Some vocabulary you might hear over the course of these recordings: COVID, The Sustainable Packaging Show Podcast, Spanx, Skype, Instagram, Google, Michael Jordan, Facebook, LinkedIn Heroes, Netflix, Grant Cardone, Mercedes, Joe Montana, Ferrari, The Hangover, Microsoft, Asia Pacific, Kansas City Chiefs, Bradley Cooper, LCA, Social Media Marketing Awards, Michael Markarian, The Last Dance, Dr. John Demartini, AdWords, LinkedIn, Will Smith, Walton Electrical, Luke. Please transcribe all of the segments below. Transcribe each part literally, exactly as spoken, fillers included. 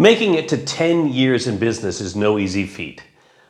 Making it to ten years in business is no easy feat.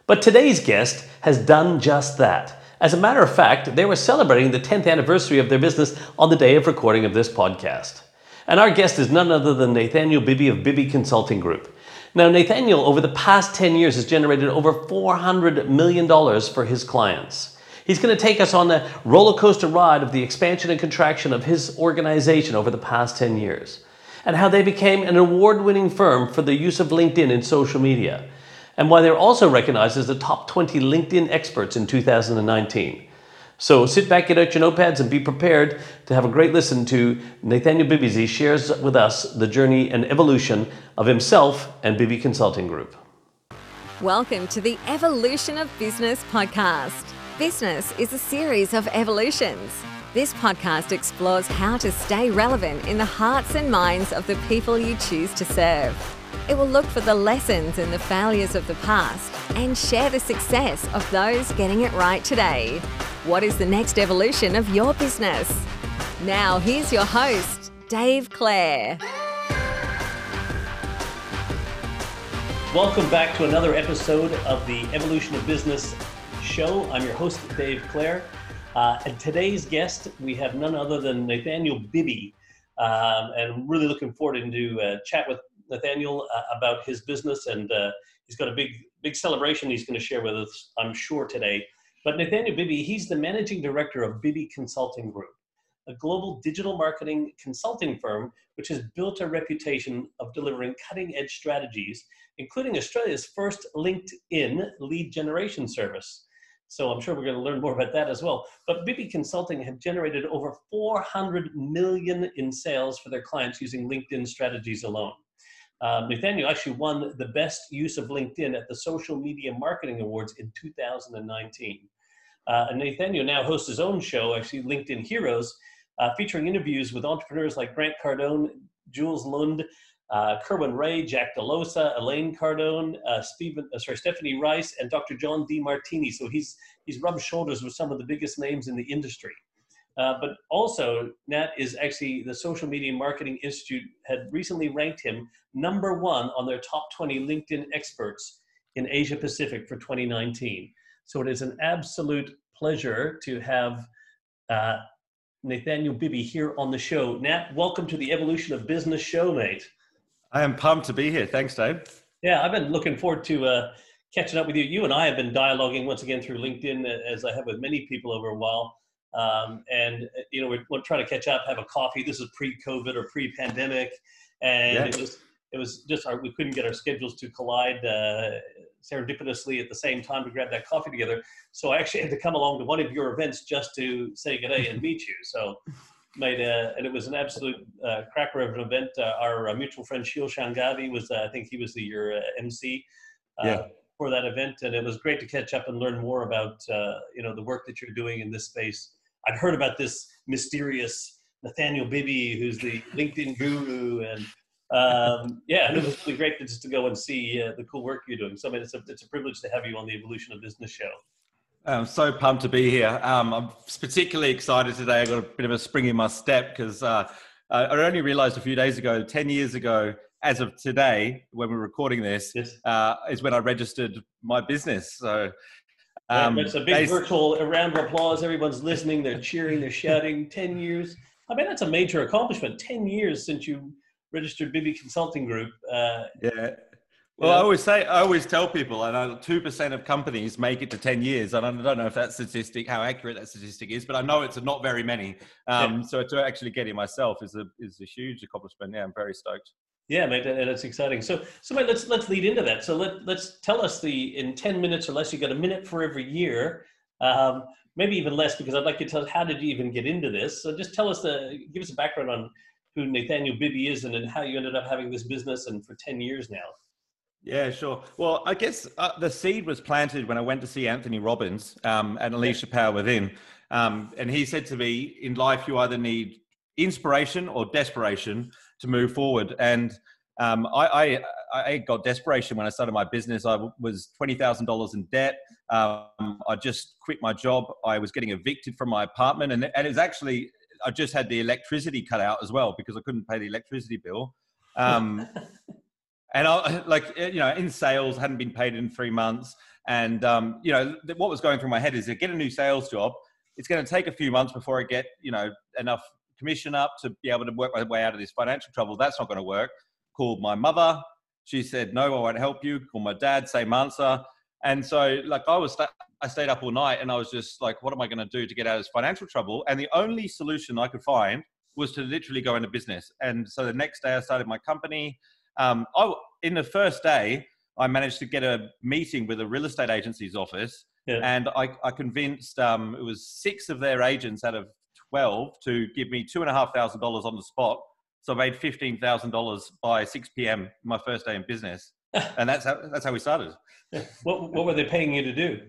But today's guest has done just that. As a matter of fact, they were celebrating the tenth anniversary of their business on the day of recording of this podcast. And our guest is none other than Nathaniel Bibby of Bibby Consulting Group. Now, Nathaniel, over the past ten years, has generated over four hundred million dollars for his clients. He's going to take us on the roller coaster ride of the expansion and contraction of his organization over the past ten years, and how they became an award-winning firm for the use of LinkedIn in social media, and why they're also recognized as the top twenty LinkedIn experts in two thousand nineteen. So sit back, get out your notepads, and be prepared to have a great listen to Nathaniel Bibby as he shares with us the journey and evolution of himself and Bibby Consulting Group. Welcome to the Evolution of Business podcast. Business is a series of evolutions. This podcast explores how to stay relevant in the hearts and minds of the people you choose to serve. It will look for the lessons and the failures of the past and share the success of those getting it right today. What is the next evolution of your business? Now, here's your host, Dave Clare. Welcome back to another episode of the Evolution of Business show. I'm your host, Dave Clare. Uh, and today's guest, we have none other than Nathaniel Bibby. Um, and really looking forward to uh, chat with Nathaniel uh, about his business, and uh, he's got a big, big celebration he's going to share with us, I'm sure, today. But Nathaniel Bibby, he's the managing director of Bibby Consulting Group, a global digital marketing consulting firm which has built a reputation of delivering cutting-edge strategies, including Australia's first LinkedIn lead generation service. So I'm sure we're going to learn more about that as well. But Bibby Consulting have generated over four hundred million dollars in sales for their clients using LinkedIn strategies alone. Uh, Nathaniel actually won the best use of LinkedIn at the Social Media Marketing Awards in two thousand nineteen. Uh, and Nathaniel now hosts his own show, actually LinkedIn Heroes, uh, featuring interviews with entrepreneurs like Grant Cardone, Jules Lund, uh, Kerwin Rae, Jack Delosa, Elaine Cardone, uh, Stephen, uh, sorry, Stephanie Rice, and Doctor John Demartini. So he's he's rubbed shoulders with some of the biggest names in the industry. Uh, but also, Nat is actually, the Social Media Marketing Institute had recently ranked him number one on their top twenty LinkedIn experts in Asia Pacific for twenty nineteen. So it is an absolute pleasure to have uh, Nathaniel Bibby here on the show. Nat, welcome to the Evolution of Business show, mate. I am pumped to be here. Thanks, Dave. Yeah, I've been looking forward to uh, catching up with you. You and I have been dialoguing once again through LinkedIn, as I have with many people over a while. Um, and, you know, we're, we're trying to catch up, have a coffee. This is pre-COVID or pre-pandemic. And yes. it was it was just, our, we couldn't get our schedules to collide uh, serendipitously at the same time to grab that coffee together. So I actually had to come along to one of your events just to say good day and meet you. So, mate, uh, and it was an absolute uh, cracker of an event. Uh, our uh, mutual friend, Shil Shangavi, was, uh, I think he was the, your uh, M C. Uh, yeah. For that event, and it was great to catch up and learn more about uh, you know the work that you're doing in this space. I'd heard about this mysterious Nathaniel Bibby, who's the LinkedIn guru, and um, yeah, and it was really great to just to go and see uh, the cool work you're doing. So I mean, it's a it's a privilege to have you on the Evolution of Business show. I'm so pumped to be here. Um, I'm particularly excited today. I got a bit of a spring in my step because uh, I only realised a few days ago, ten years ago. As of today, when we're recording this, yes. uh, is when I registered my business. So um, yeah, it's a big they... virtual a round of applause. Everyone's listening. They're cheering. They're shouting. Ten years. I mean, that's a major accomplishment. Ten years since you registered Bibby Consulting Group. Uh, yeah. Well, you know, I always say, I always tell people, I know two percent of companies make it to ten years, and I don't know if that statistic, how accurate that statistic is, but I know it's not very many. Um, yeah. So to actually get it myself is a is a huge accomplishment. Yeah, I'm very stoked. Yeah, mate, and it's exciting. So, so mate, let's let's lead into that. So let let's tell us the in ten minutes or less. You got a minute for every year, um, maybe even less, because I'd like you to tell us how did you even get into this. So just tell us the give us a background on who Nathaniel Bibby is and, and how you ended up having this business and for ten years now. Yeah, sure. Well, I guess uh, the seed was planted when I went to see Anthony Robbins um, at Alicia Power Within, um, and he said to me, "In life, you either need inspiration or desperation." To move forward, and um, I, I I got desperation when I started my business. I was twenty thousand dollars in debt. Um, I just quit my job. I was getting evicted from my apartment, and and it was actually I just had the electricity cut out as well because I couldn't pay the electricity bill. Um, And I, like, you know, in sales, hadn't been paid in three months. And, um, you know, what was going through my head is I get a new sales job. It's going to take a few months before I get, you know, enough commission up to be able to work my way out of this financial trouble. That's not going to work. Called my mother. She said, no, I won't help you. Called my dad, same answer. And so, like, I was, st- I stayed up all night and I was just like, what am I going to do to get out of this financial trouble? And the only solution I could find was to literally go into business. And so the next day I started my company. Um, I, in the first day, I managed to get a meeting with a real estate agency's office. Yeah. And I, I convinced, um, it was six of their agents out of twelve to give me two and a half thousand dollars on the spot. So I made fifteen thousand dollars by six p.m. my first day in business. And that's how, that's how we started. Yeah. What, what were they paying you to do?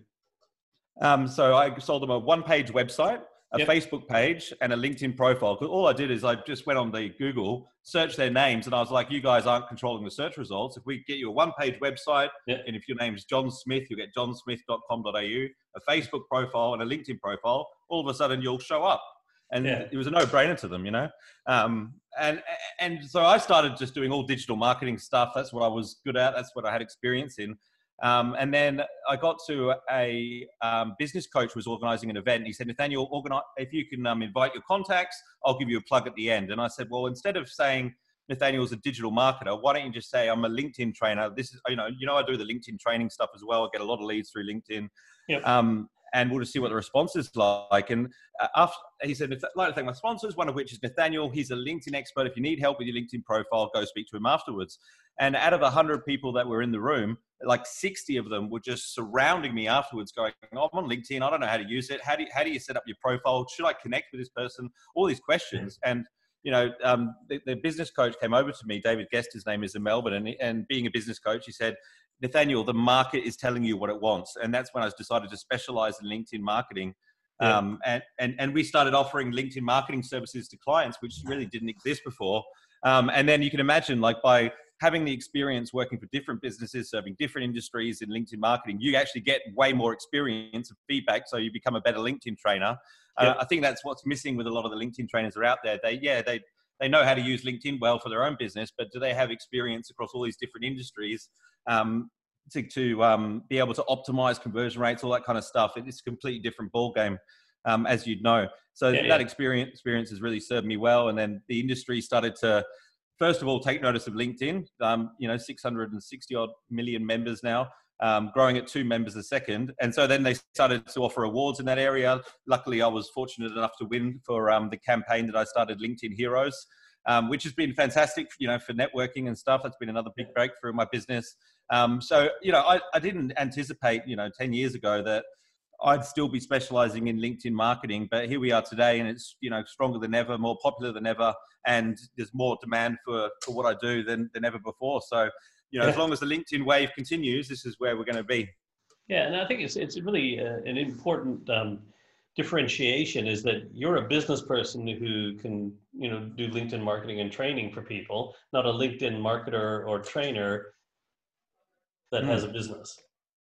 Um, so I sold them a one-page website, a yep. Facebook page, and a LinkedIn profile. Because all I did is I just went on the Google, searched their names, and I was like, you guys aren't controlling the search results. If we get you a one-page website, yep. and if your name's John Smith, you'll get john smith dot com dot a u, a Facebook profile, and a LinkedIn profile, all of a sudden you'll show up. And yeah. it was a no-brainer to them, you know? Um, and and so I started just doing all digital marketing stuff. That's what I was good at. That's what I had experience in. Um, and then I got to a um, business coach was organizing an event. He said, Nathaniel, organize, if you can um, invite your contacts, I'll give you a plug at the end. And I said, well, instead of saying Nathaniel's a digital marketer, why don't you just say I'm a LinkedIn trainer? This is, you know, you know, I do the LinkedIn training stuff as well. I get a lot of leads through LinkedIn. Yep. Um, and we'll just see what the response is like. And after, he said, I'd like to thank my sponsors, one of which is Nathaniel. He's a LinkedIn expert. If you need help with your LinkedIn profile, go speak to him afterwards. And out of one hundred people that were in the room, like sixty of them were just surrounding me afterwards going, oh, I'm on LinkedIn. I don't know how to use it. How do you, how do you set up your profile? Should I connect with this person? All these questions. And, you know, um, the, the business coach came over to me. David Guest, his name is, in Melbourne. And, and being a business coach, he said, Nathaniel, the market is telling you what it wants. And that's when I decided to specialize in LinkedIn marketing. Yeah. Um, and, and, and we started offering LinkedIn marketing services to clients, which really didn't exist before. Um, and then you can imagine, like, by having the experience working for different businesses, serving different industries in LinkedIn marketing, you actually get way more experience and feedback. So you become a better LinkedIn trainer. Yeah. Uh, I think that's what's missing with a lot of the LinkedIn trainers that are out there. They, yeah, they, they know how to use LinkedIn well for their own business, but do they have experience across all these different industries um, to, to um, be able to optimize conversion rates, all that kind of stuff? It's a completely different ball game. Um, as you'd know. So yeah, that yeah. experience experience has really served me well. And then the industry started to, first of all, take notice of LinkedIn, um, you know, six hundred sixty odd million members now, um, growing at two members a second. And so then they started to offer awards in that area. Luckily, I was fortunate enough to win for um, the campaign that I started, LinkedIn Heroes, um, which has been fantastic, you know, for networking and stuff. That's been another big breakthrough in my business. Um, so, you know, I, I didn't anticipate, you know, ten years ago that I'd still be specializing in LinkedIn marketing, but here we are today, and it's, you know, stronger than ever, more popular than ever, and there's more demand for, for what I do than, than ever before. So, you know, yeah. as long as the LinkedIn wave continues, this is where we're going to be. Yeah, and I think it's it's really uh, an important um, differentiation is that you're a business person who can, you know, do LinkedIn marketing and training for people, not a LinkedIn marketer or trainer that mm. has a business.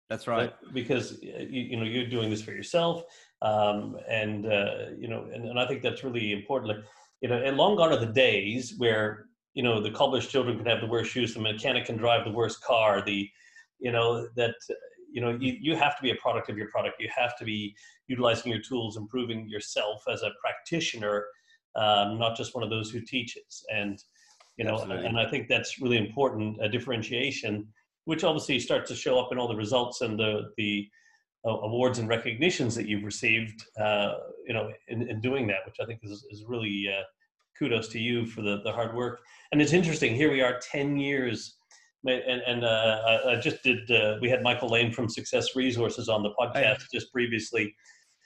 That's right. Because, you, you know, you're doing this for yourself. Um, and, uh, you know, and, and I think that's really important. Like, you know, and long gone are the days where, you know, the cobbler's children can have the worst shoes, the mechanic can drive the worst car, the, you know, that, you know, you, you have to be a product of your product. You have to be utilizing your tools, improving yourself as a practitioner, um, not just one of those who teaches. And, you know, Absolutely. and I think that's really important, a differentiation, which obviously starts to show up in all the results and the the awards and recognitions that you've received, uh, you know, in, in doing that, which I think is, is really uh, kudos to you for the, the hard work. And it's interesting, here we are ten years, and, and uh, I, I just did, uh, we had Michael Lane from Success Resources on the podcast I, just previously,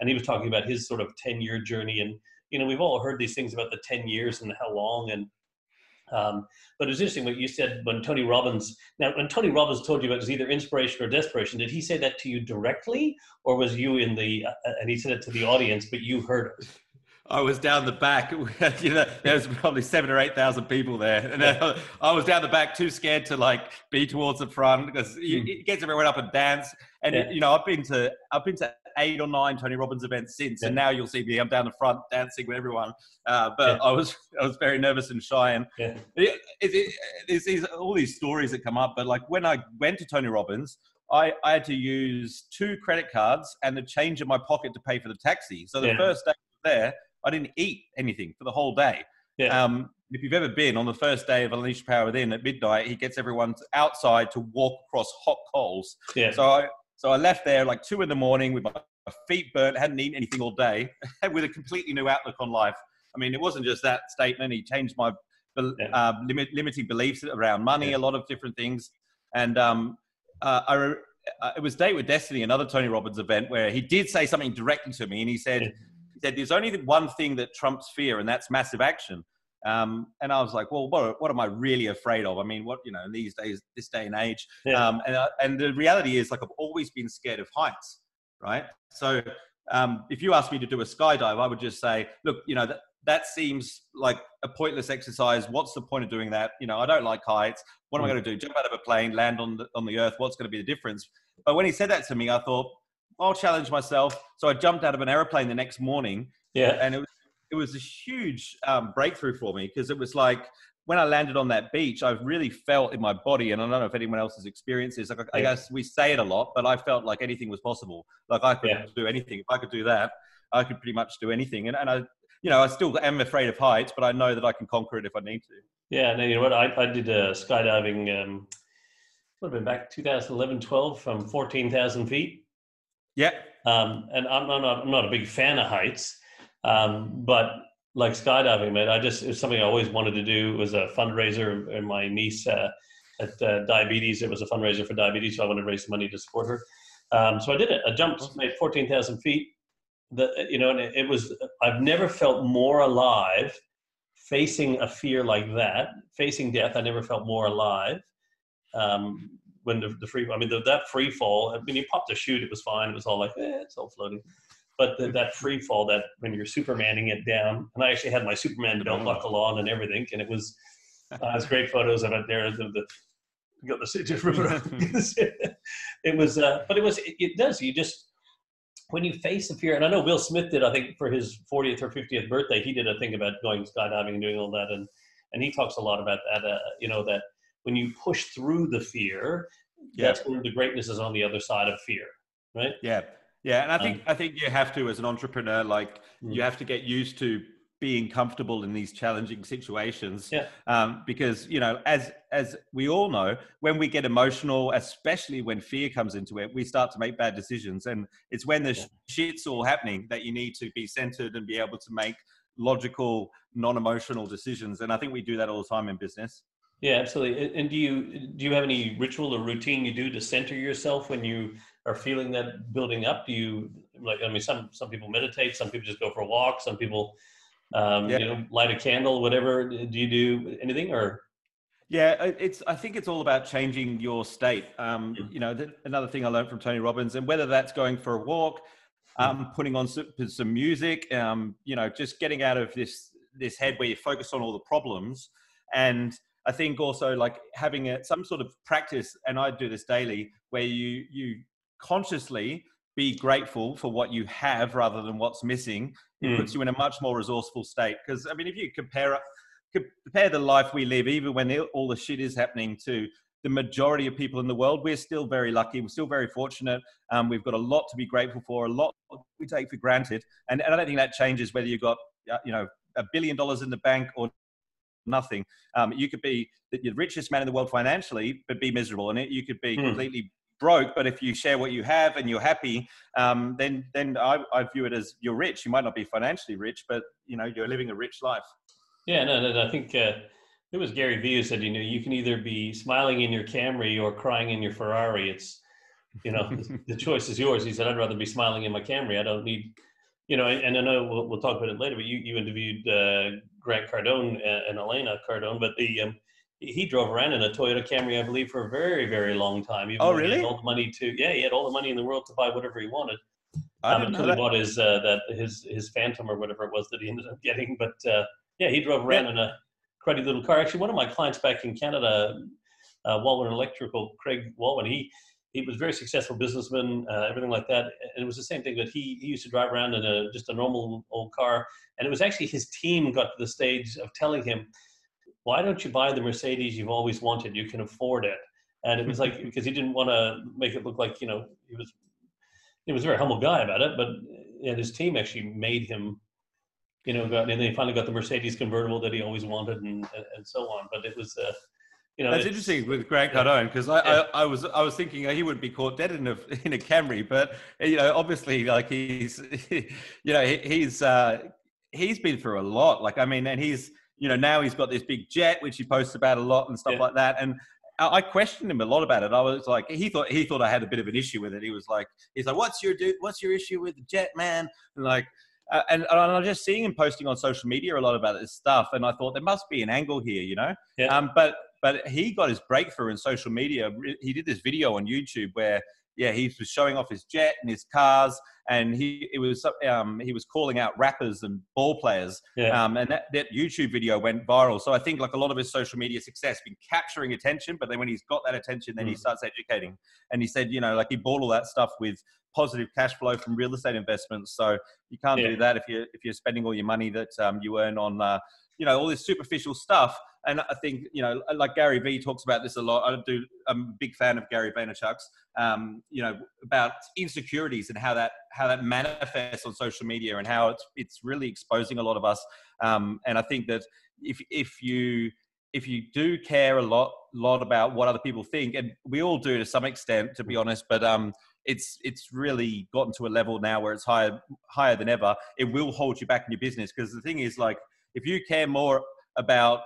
and he was talking about his sort of ten-year journey. And, you know, we've all heard these things about the ten years and how long, and Um, but it was interesting what you said when Tony Robbins, now when Tony Robbins told you about it was either inspiration or desperation, did he say that to you directly, or was you in the, uh, and he said it to the audience, but you heard it? I was down the back, you know, there was probably seven or eight thousand people there. And yeah. I was down the back, too scared to like be towards the front because mm. it gets everyone up and dance. And, yeah. you know, I've been to, I've been to eight or nine Tony Robbins events since, yeah. and now you'll see me. I'm down the front dancing with everyone. Uh, but yeah. I was I was very nervous and shy, and yeah. it, it, it, it's, it's all these stories that come up. But like when I went to Tony Robbins, I, I had to use two credit cards and the change in my pocket to pay for the taxi. So the yeah. first day there, I didn't eat anything for the whole day. Yeah. Um, if you've ever been on the first day of Unleash Power Within at midnight, he gets everyone outside to walk across hot coals. Yeah. So I so I left there like two in the morning with my feet burnt, hadn't eaten anything all day, with a completely new outlook on life. I mean, it wasn't just that statement. He changed my yeah. uh, limit, limiting beliefs around money, yeah. a lot of different things. And um, uh, I re uh, it was Date with Destiny, another Tony Robbins event, where he did say something directly to me, and he said, yeah. he said, there's only one thing that trumps fear, and that's massive action. Um, and I was like, well, what, what am I really afraid of? I mean, what, you know, these days, this day and age, yeah. um, and, and the reality is, like, I've always been scared of heights, right? So, um, if you asked me to do a skydive, I would just say, look, you know, that, that seems like a pointless exercise. What's the point of doing that? You know, I don't like heights. What am I going to do? Jump out of a plane, land on the, on the earth. What's going to be the difference? But when he said that to me, I thought, I'll challenge myself. So I jumped out of an airplane the next morning. Yeah. And it was, it was a huge um, breakthrough for me, because it was like when I landed on that beach, I've really felt in my body, and I don't know if anyone else has experienced this. Like, I, yeah. I guess we say it a lot, but I felt like anything was possible. Like I could yeah. do anything. If I could do that, I could pretty much do anything. And, and I, you know, I still am afraid of heights, but I know that I can conquer it if I need to. Yeah, no, you know what? I, I did uh, skydiving, um, would have been back two thousand eleven, twelve from fourteen thousand feet. Yeah. Um, and I'm, I'm, not, I'm not a big fan of heights. Um, but like skydiving, man, I just, it was something I always wanted to do. It was a fundraiser, and my niece, uh, at, uh, diabetes, it was a fundraiser for diabetes. So I wanted to raise some money to support her. Um, so I did it. I jumped, made fourteen thousand feet. The, you know, and it, it was, I've never felt more alive facing a fear like that, facing death. I never felt more alive. Um, when the, the free, I mean, the, that free fall, I mean, you popped a chute, it was fine. It was all like, eh, it's all floating. But the, that free fall, that when you're Supermaning it down, and I actually had my Superman belt buckle on and everything, and it was, uh, it was great photos of it there. The, the, got the it was, uh, but it was, it, it does. You just, when you face the fear, and I know Will Smith did, I think for his fortieth or fiftieth birthday, he did a thing about going skydiving and doing all that, and and he talks a lot about that. Uh, you know, that when you push through the fear, yeah. that's when the greatness is on the other side of fear, right? Yeah. Yeah, and I think um, I think you have to, as an entrepreneur, like mm. you have to get used to being comfortable in these challenging situations. Yeah. Um, because, you know, as as we all know, when we get emotional, especially when fear comes into it, we start to make bad decisions, and it's when the yeah. shit's all happening that you need to be centered and be able to make logical, non-emotional decisions. And I think we do that all the time in business. Yeah, absolutely. And do you do you have any ritual or routine you do to center yourself when you are feeling that building up? Do you, like, I mean, some some people meditate, some people just go for a walk, some people um, yeah. you know, light a candle, whatever. Do you do anything, or? Yeah, it's, I think it's all about changing your state. Um, yeah. You know, th another thing I learned from Tony Robbins, and whether that's going for a walk, um, putting on some, some music, um, you know, just getting out of this this head where you focus on all the problems. And I think also, like, having a, some sort of practice, and I do this daily, where you, you consciously be grateful for what you have rather than what's missing. It mm. puts you in a much more resourceful state. Because, I mean, if you compare, compare the life we live, even when all the shit is happening, to the majority of people in the world, we're still very lucky. We're still very fortunate. Um, we've got a lot to be grateful for, a lot we take for granted. And, and I don't think that changes whether you've got, you know, a billion dollars in the bank or nothing. Um, you could be the richest man in the world financially, but be miserable in it. You could be mm. completely broke, but if you share what you have and you're happy, um, then then I, I view it as you're rich. You might not be financially rich, but, you know, you're living a rich life. Yeah, no, no, no. I think uh, it was Gary Vee who said, you know, you can either be smiling in your Camry or crying in your Ferrari. It's, you know, the choice is yours. He said, I'd rather be smiling in my Camry. I don't need, you know, and I know we'll, we'll talk about it later, but you, you interviewed uh, Grant Cardone and Elaine Cardone, but the um, he drove around in a Toyota Camry, I believe, for a very, very long time. Even oh, really? He had all the money to, yeah, he had all the money in the world to buy whatever he wanted. I um, didn't know that. Bought his, uh, that, his, his Phantom or whatever it was that he ended up getting. But, uh, yeah, he drove around yeah. in a cruddy little car. Actually, one of my clients back in Canada, uh, Walton Electrical, Craig Walton, he, he was a very successful businessman, uh, everything like that. And it was the same thing, that he, he used to drive around in a, just a normal old car. And it was actually his team got to the stage of telling him, why don't you buy the Mercedes you've always wanted? You can afford it. And it was like, because he didn't want to make it look like, you know, he was, he was a very humble guy about it, but and his team actually made him, you know, got, and they finally got the Mercedes convertible that he always wanted, and, and, and so on. But it was, uh, you know, that's interesting with Grant Cardone, because I, yeah. I, I was I was thinking he would be caught dead in a in a Camry, but you know, obviously, like he's, he, you know, he, he's uh, he's been through a lot. Like I mean, and he's, you know, now he's got this big jet which he posts about a lot and stuff yeah. like that, and. I questioned him a lot about it. I was like, he thought he thought I had a bit of an issue with it. He was like, he's like, what's your do, what's your issue with the jet, man? And like, uh, and, and I was just seeing him posting on social media a lot about this stuff, and I thought there must be an angle here, you know. Yeah. Um, but but he got his breakthrough in social media. He did this video on YouTube where, yeah, he was showing off his jet and his cars, and he it was um, he was calling out rappers and ball players. Yeah. Um, and that, that YouTube video went viral. So I think like a lot of his social media success been capturing attention, but then when he's got that attention, then mm. he starts educating. And he said, you know, like he bought all that stuff with positive cash flow from real estate investments. So you can't yeah. do that if you if you're spending all your money that um, you earn on uh, you know, all this superficial stuff. And I think, you know, like Gary Vee talks about this a lot. I do, I'm a big fan of Gary Vaynerchuk's, um, you know, about insecurities and how that how that manifests on social media, and how it's it's really exposing a lot of us. Um, and I think that if if you if you do care a lot lot about what other people think, and we all do to some extent, to be honest, but um, it's it's really gotten to a level now where it's higher higher than ever. It will hold you back in your business, because the thing is, like, if you care more about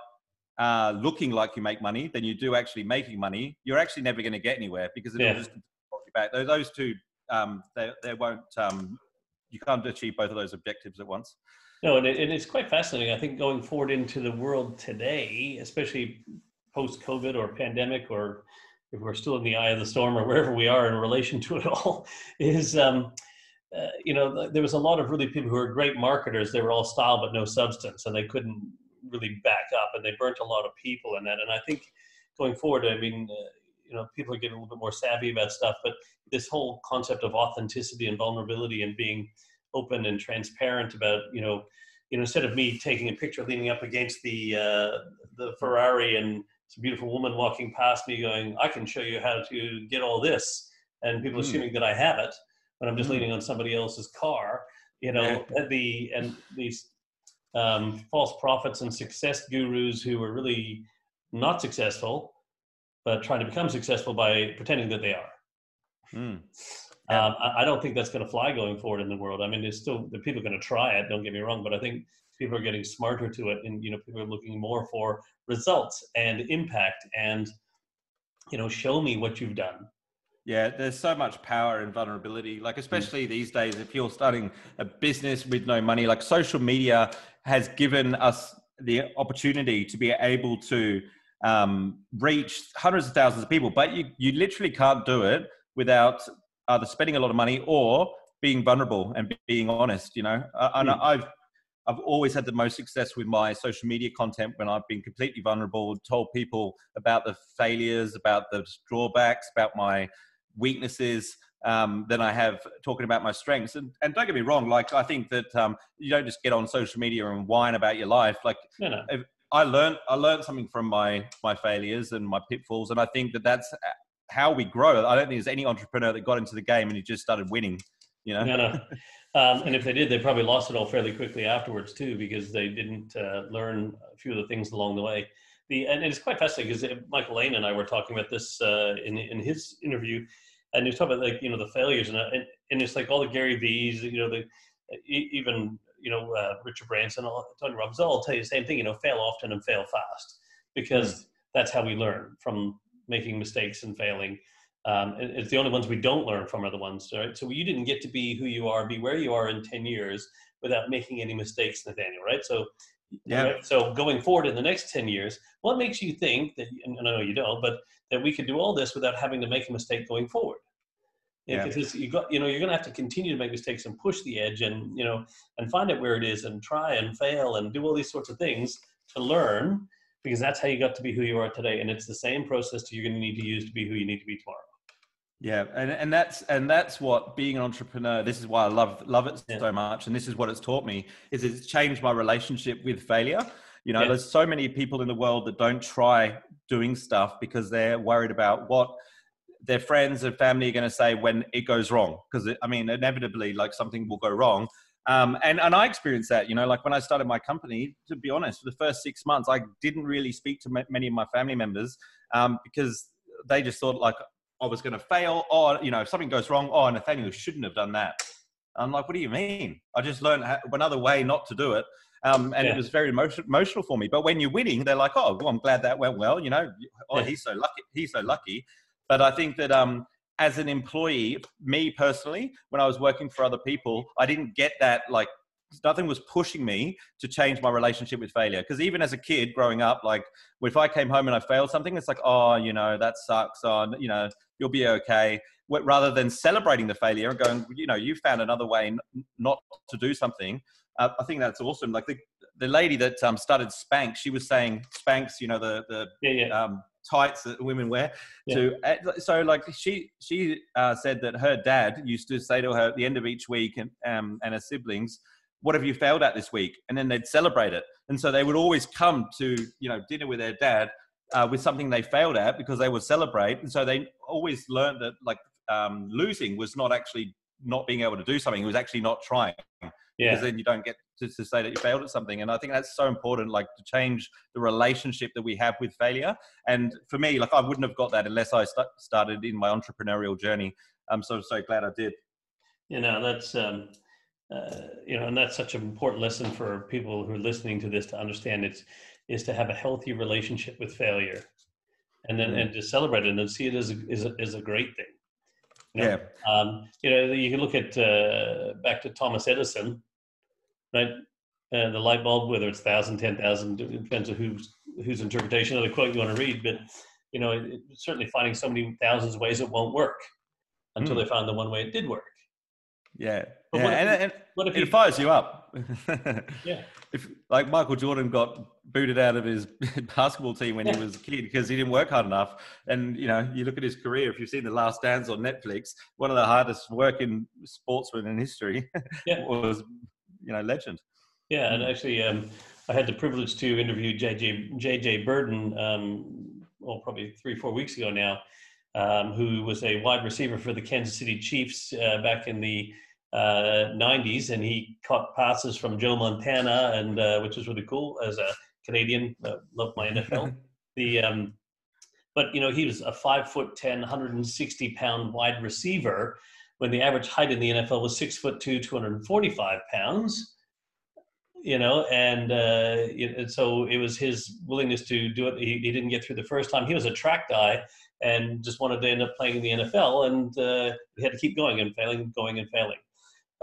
uh, looking like you make money than you do actually making money, you're actually never going to get anywhere, because it'll yeah. just hold you back. Those, those two, um, they, they won't, um, you can't achieve both of those objectives at once. No, and, it, and it's quite fascinating. I think going forward into the world today, especially post-COVID or pandemic, or if we're still in the eye of the storm or wherever we are in relation to it all, is... Um, Uh, you know, there was a lot of really people who were great marketers. They were all style but no substance, and they couldn't really back up, and they burnt a lot of people in that. And I think going forward, I mean, uh, you know, people are getting a little bit more savvy about stuff, but this whole concept of authenticity and vulnerability and being open and transparent about, you know, you know, instead of me taking a picture leaning up against the uh, the Ferrari and some beautiful woman walking past me going, I can show you how to get all this, and people mm. assuming that I have it, when I'm just leaning on somebody else's car, you know, yeah. the and these um, false prophets and success gurus who are really not successful, but trying to become successful by pretending that they are. Mm. Yeah. Um, I, I don't think that's going to fly going forward in the world. I mean, there's still the people are going to try it. Don't get me wrong, but I think people are getting smarter to it, and you know, people are looking more for results and impact, and you know, show me what you've done. Yeah, there's so much power and vulnerability, like especially these days, if you're starting a business with no money, like social media has given us the opportunity to be able to um, reach hundreds of thousands of people, but you, you literally can't do it without either spending a lot of money or being vulnerable and being honest, you know, and mm. I've I've always had the most success with my social media content when I've been completely vulnerable, told people about the failures, about the drawbacks, about my weaknesses, um, than I have talking about my strengths. And, and don't get me wrong, like I think that um, you don't just get on social media and whine about your life. Like no, no. I learned, I learned something from my my failures and my pitfalls, and I think that that's how we grow. I don't think there's any entrepreneur that got into the game and he just started winning. You know, no, no. Um, and if they did, they probably lost it all fairly quickly afterwards too, because they didn't uh, learn a few of the things along the way. The and it's quite fascinating because Michael Lane and I were talking about this uh, in in his interview, and he was talking about like you know the failures and and, and it's like all the Gary V's, you know, the even you know uh, Richard Branson, Anthony Robbins, all tell you the same thing. You know, fail often and fail fast, because mm. that's how we learn from making mistakes and failing. Um, it's the only ones we don't learn from are the ones, right? So you didn't get to be who you are, be where you are in ten years without making any mistakes, Nathaniel, right? So yeah. Right? So going forward in the next ten years, what makes you think that, and I know you don't, but that we could do all this without having to make a mistake going forward? Yeah. Because you got, you know, you're going to have to continue to make mistakes and push the edge and, you know, and find out where it is and try and fail and do all these sorts of things to learn, because that's how you got to be who you are today. And it's the same process that you're going to need to use to be who you need to be tomorrow. Yeah, and, and that's and that's what being an entrepreneur, this is why I love love it yeah. so much, and this is what it's taught me, is it's changed my relationship with failure. You know, yeah. there's so many people in the world that don't try doing stuff because they're worried about what their friends and family are going to say when it goes wrong. Because, I mean, inevitably, like, something will go wrong. Um, and, and I experienced that, you know, like when I started my company, to be honest, for the first six months, I didn't really speak to m- many of my family members um, because they just thought, like, I was going to fail, or, you know, if something goes wrong, oh, Nathaniel shouldn't have done that. I'm like, what do you mean? I just learned how, another way not to do it. Um, and yeah. it was very emotion, emotional for me. But when you're winning, they're like, oh, well, I'm glad that went well. You know, oh, yeah. he's so lucky. He's so lucky. But I think that um, as an employee, me personally, when I was working for other people, I didn't get that, like, nothing was pushing me to change my relationship with failure. Because even as a kid growing up, like, if I came home and I failed something, it's like, oh, you know, that sucks. Oh, you know, you'll be okay. Rather than celebrating the failure and going, you know, you found another way not to do something. Uh, I think that's awesome. Like the, the lady that um, started Spanx, she was saying Spanx, you know, the, the yeah, yeah. Um, tights that women wear. Yeah. To, uh, so like she she uh, said that her dad used to say to her at the end of each week and, um, and her siblings, what have you failed at this week? And then they'd celebrate it. And so they would always come to, you know, dinner with their dad uh, with something they failed at because they would celebrate. And so they always learned that like um, losing was not actually not being able to do something. It was actually not trying. Yeah. Because then you don't get to, to say that you failed at something. And I think that's so important, like to change the relationship that we have with failure. And for me, like I wouldn't have got that unless I st- started in my entrepreneurial journey. I'm so, so glad I did. You know, that's, um, uh, you know, and that's such an important lesson for people who are listening to this to understand, it's, is to have a healthy relationship with failure and then, mm-hmm. and to celebrate it and see it as a, as a, as a great thing. You know, yeah. Um, you know, you can look at uh, back to Thomas Edison, right? Uh, the light bulb, whether it's thousand, ten thousand, depends on whose whose interpretation of the quote you want to read. But you know, it, certainly finding so many thousands of ways it won't work until mm. they found the one way it did work. Yeah, but yeah. What if, and, and what if it you, fires you up. yeah, if like Michael Jordan got booted out of his basketball team when yeah. he was a kid because he didn't work hard enough, and you know, you look at his career. If you've seen The Last Dance on Netflix, one of the hardest working sportsmen in history yeah. was, you know, legend. Yeah, and actually, um, I had the privilege to interview J J J J Burden, um, well, probably three four weeks ago now. Um, who was a wide receiver for the Kansas City Chiefs uh, back in the uh, nineties, and he caught passes from Joe Montana, and uh, which was really cool as a Canadian. Uh, loved my N F L. the um, but you know, he was a five foot ten, one hundred sixty pound wide receiver when the average height in the N F L was six foot two, two hundred forty-five pounds. You know, and, uh, it, and so it was his willingness to do it. He, he didn't get through the first time. He was a track guy and just wanted to end up playing in the N F L, and uh, he had to keep going and failing, going and failing.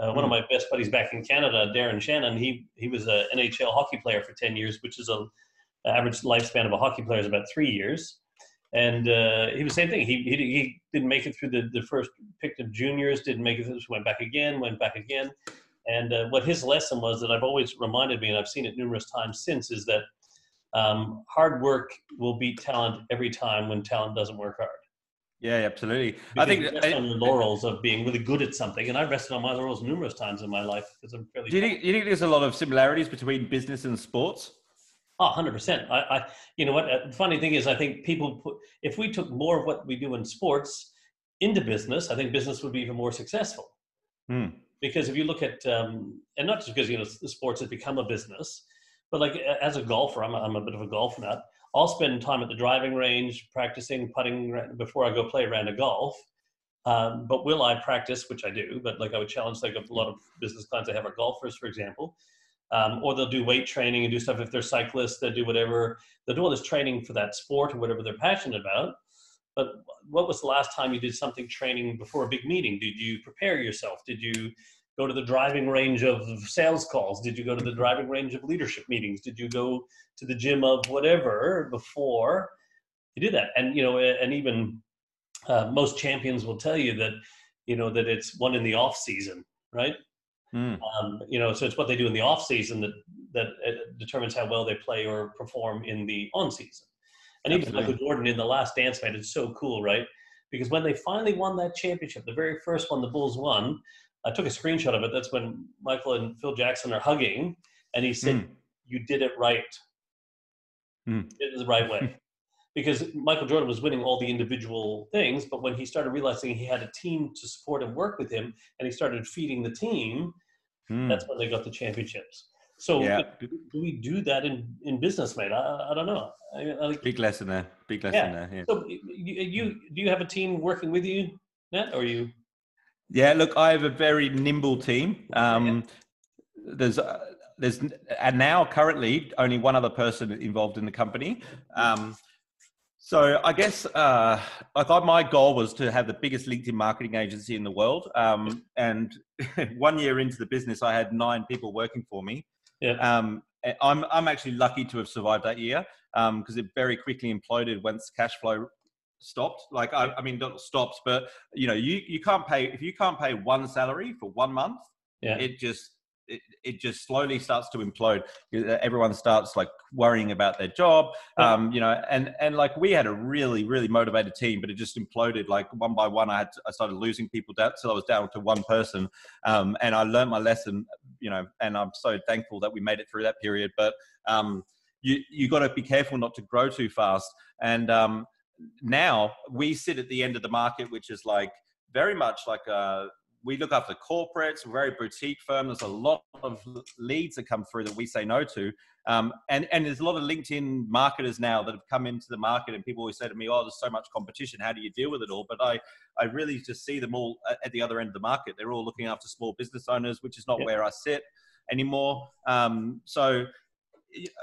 Uh, mm-hmm. One of my best buddies back in Canada, Darren Shannon, he he was an N H L hockey player for ten years, which is a average lifespan of a hockey player is about three years. And uh, he was the same thing. He, he he didn't make it through the, the first pick of juniors, didn't make it through, went back again, went back again. And uh, what his lesson was that I've always reminded me, and I've seen it numerous times since, is that um, hard work will beat talent every time when talent doesn't work hard. Yeah, absolutely. Because I think you rest I, on your laurels of being really good at something, and I've rested on my laurels numerous times in my life because I'm fairly. Do you think, you think there's a lot of similarities between business and sports? Oh, one hundred percent. I, I, you know what? The funny thing is, I think people put, if we took more of what we do in sports into business, I think business would be even more successful. Hmm. Because if you look at, um, and not just because, you know, sports has become a business, but like as a golfer, I'm a, I'm a bit of a golf nut. I'll spend time at the driving range practicing putting before I go play a round of golf. Um, but will I practice, which I do, but like I would challenge like a lot of business clients I have are golfers, for example, um, or they'll do weight training and do stuff. If they're cyclists, they'll do whatever. They'll do all this training for that sport or whatever they're passionate about. But what was the last time you did something training before a big meeting? Did you prepare yourself? Did you go to the driving range of sales calls? Did you go to the driving range of leadership meetings? Did you go to the gym of whatever before you did that? And, you know, and even uh, most champions will tell you that, you know, that it's one in the off season, right? Mm. Um, you know, so it's what they do in the off season that, that determines how well they play or perform in the on season. And even Michael Jordan in The Last Dance, man, it's so cool, right? Because when they finally won that championship, the very first one the Bulls won, I took a screenshot of it. That's when Michael and Phil Jackson are hugging. And he said, mm. you did it right. Mm. You did it the right way. Because Michael Jordan was winning all the individual things. But when he started realizing he had a team to support and work with him, and he started feeding the team, mm. that's when they got the championships. So yeah. do, do we do that in, in business, mate? I, I don't know. I, I like, big lesson there. Big lesson yeah. there. Yeah. So you, you, do you have a team working with you, Nat, or are you? Yeah, look, I have a very nimble team. Um, yeah. There's uh, there's and now currently only one other person involved in the company. Um, so I guess uh, I thought my goal was to have the biggest LinkedIn marketing agency in the world. Um, and one year into the business, I had nine people working for me. Yeah. Um, I'm, I'm actually lucky to have survived that year because um, it very quickly imploded once cash flow stopped. Like, I, I mean, not stops, but, you know, you, you can't pay, if you can't pay one salary for one month, yeah. it just, it, it just slowly starts to implode. Everyone starts like worrying about their job, yeah. um, you know, and, and like we had a really, really motivated team, but it just imploded. Like one by one, I had, to, I started losing people down till I was down to one person. Um, and I learned my lesson. You know, and I'm so thankful that we made it through that period. But um, you you got to be careful not to grow too fast. And um, now we sit at the end of the market, which is like very much like a, we look after corporates, we're a very boutique firm. There's a lot of leads that come through that we say no to. Um, and, and there's a lot of LinkedIn marketers now that have come into the market, and people always say to me, oh, there's so much competition. How do you deal with it all? But I, I really just see them all at the other end of the market. They're all looking after small business owners, which is not yep. where I sit anymore. Um, so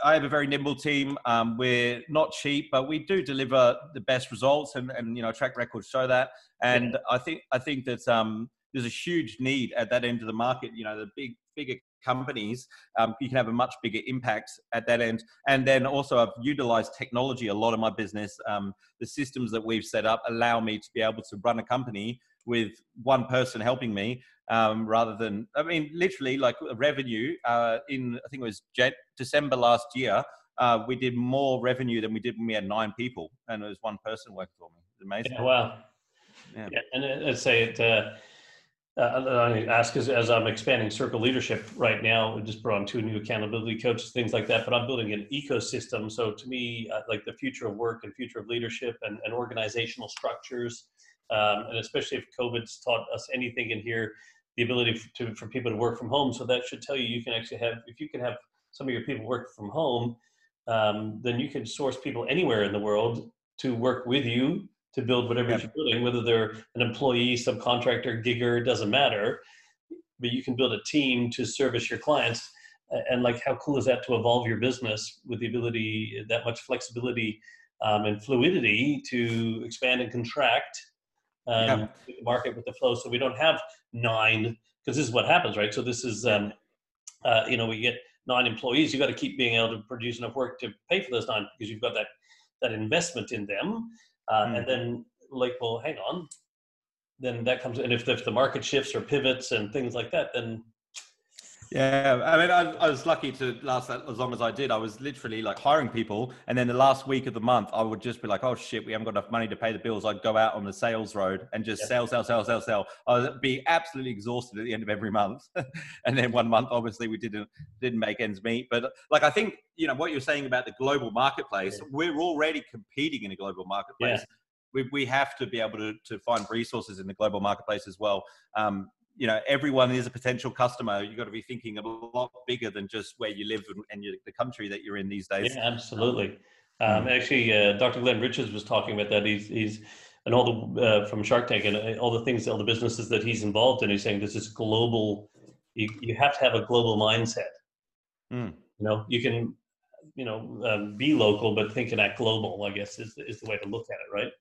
I have a very nimble team. Um, we're not cheap, but we do deliver the best results, and, and you know, track records show that. And yeah. I think, I think that, um, there's a huge need at that end of the market. You know, the big, bigger companies, um, you can have a much bigger impact at that end. And then also I've utilized technology a lot in my business. Um, the systems that we've set up allow me to be able to run a company with one person helping me, um, rather than, I mean, literally like revenue uh, in, I think it was December last year, uh, we did more revenue than we did when we had nine people, and it was one person working for me. It's amazing. Yeah, wow. Yeah. yeah. And I'd say it, uh, Uh, I ask as, as I'm expanding Circle Leadership right now. We just brought on two new accountability coaches, things like that, but I'm building an ecosystem. So to me, uh, like the future of work and future of leadership and, and organizational structures, um, and especially if COVID's taught us anything in here, the ability to, for people to work from home. So that should tell you, you can actually have, if you can have some of your people work from home, um, then you can source people anywhere in the world to work with you, to build whatever yep. you're building, whether they're an employee, subcontractor, gigger, doesn't matter, but you can build a team to service your clients. And like, how cool is that to evolve your business with the ability, that much flexibility um, and fluidity to expand and contract um, yep. the market with the flow. So we don't have nine, because this is what happens, right? So this is, um, uh, you know, we get nine employees, you got to keep being able to produce enough work to pay for those nine, because you've got that, that investment in them. Uh, mm. And then like, well, hang on, then that comes, and if, if the market shifts or pivots and things like that, then. Yeah, I mean, I, I was lucky to last that as long as I did. I was literally like hiring people, and then the last week of the month, I would just be like, oh shit, we haven't got enough money to pay the bills. I'd go out on the sales road and just yeah. sell, sell, sell, sell, sell. I'd be absolutely exhausted at the end of every month. And then one month, obviously we didn't, didn't make ends meet. But like, I think, you know, what you're saying about the global marketplace, yeah. we're already competing in a global marketplace. Yeah. We, we have to be able to, to find resources in the global marketplace as well. Um, You know, everyone is a potential customer. You've got to be thinking a lot bigger than just where you live and you, the country that you're in these days. Yeah, absolutely. Um, mm. Actually, uh, Doctor Glenn Richards was talking about that. He's, he's and all the uh, from Shark Tank and all the things, all the businesses that he's involved in. He's saying this is global. You, you have to have a global mindset. Mm. You know, you can, you know, um, be local, but think and act global, I guess, is is the way to look at it, right?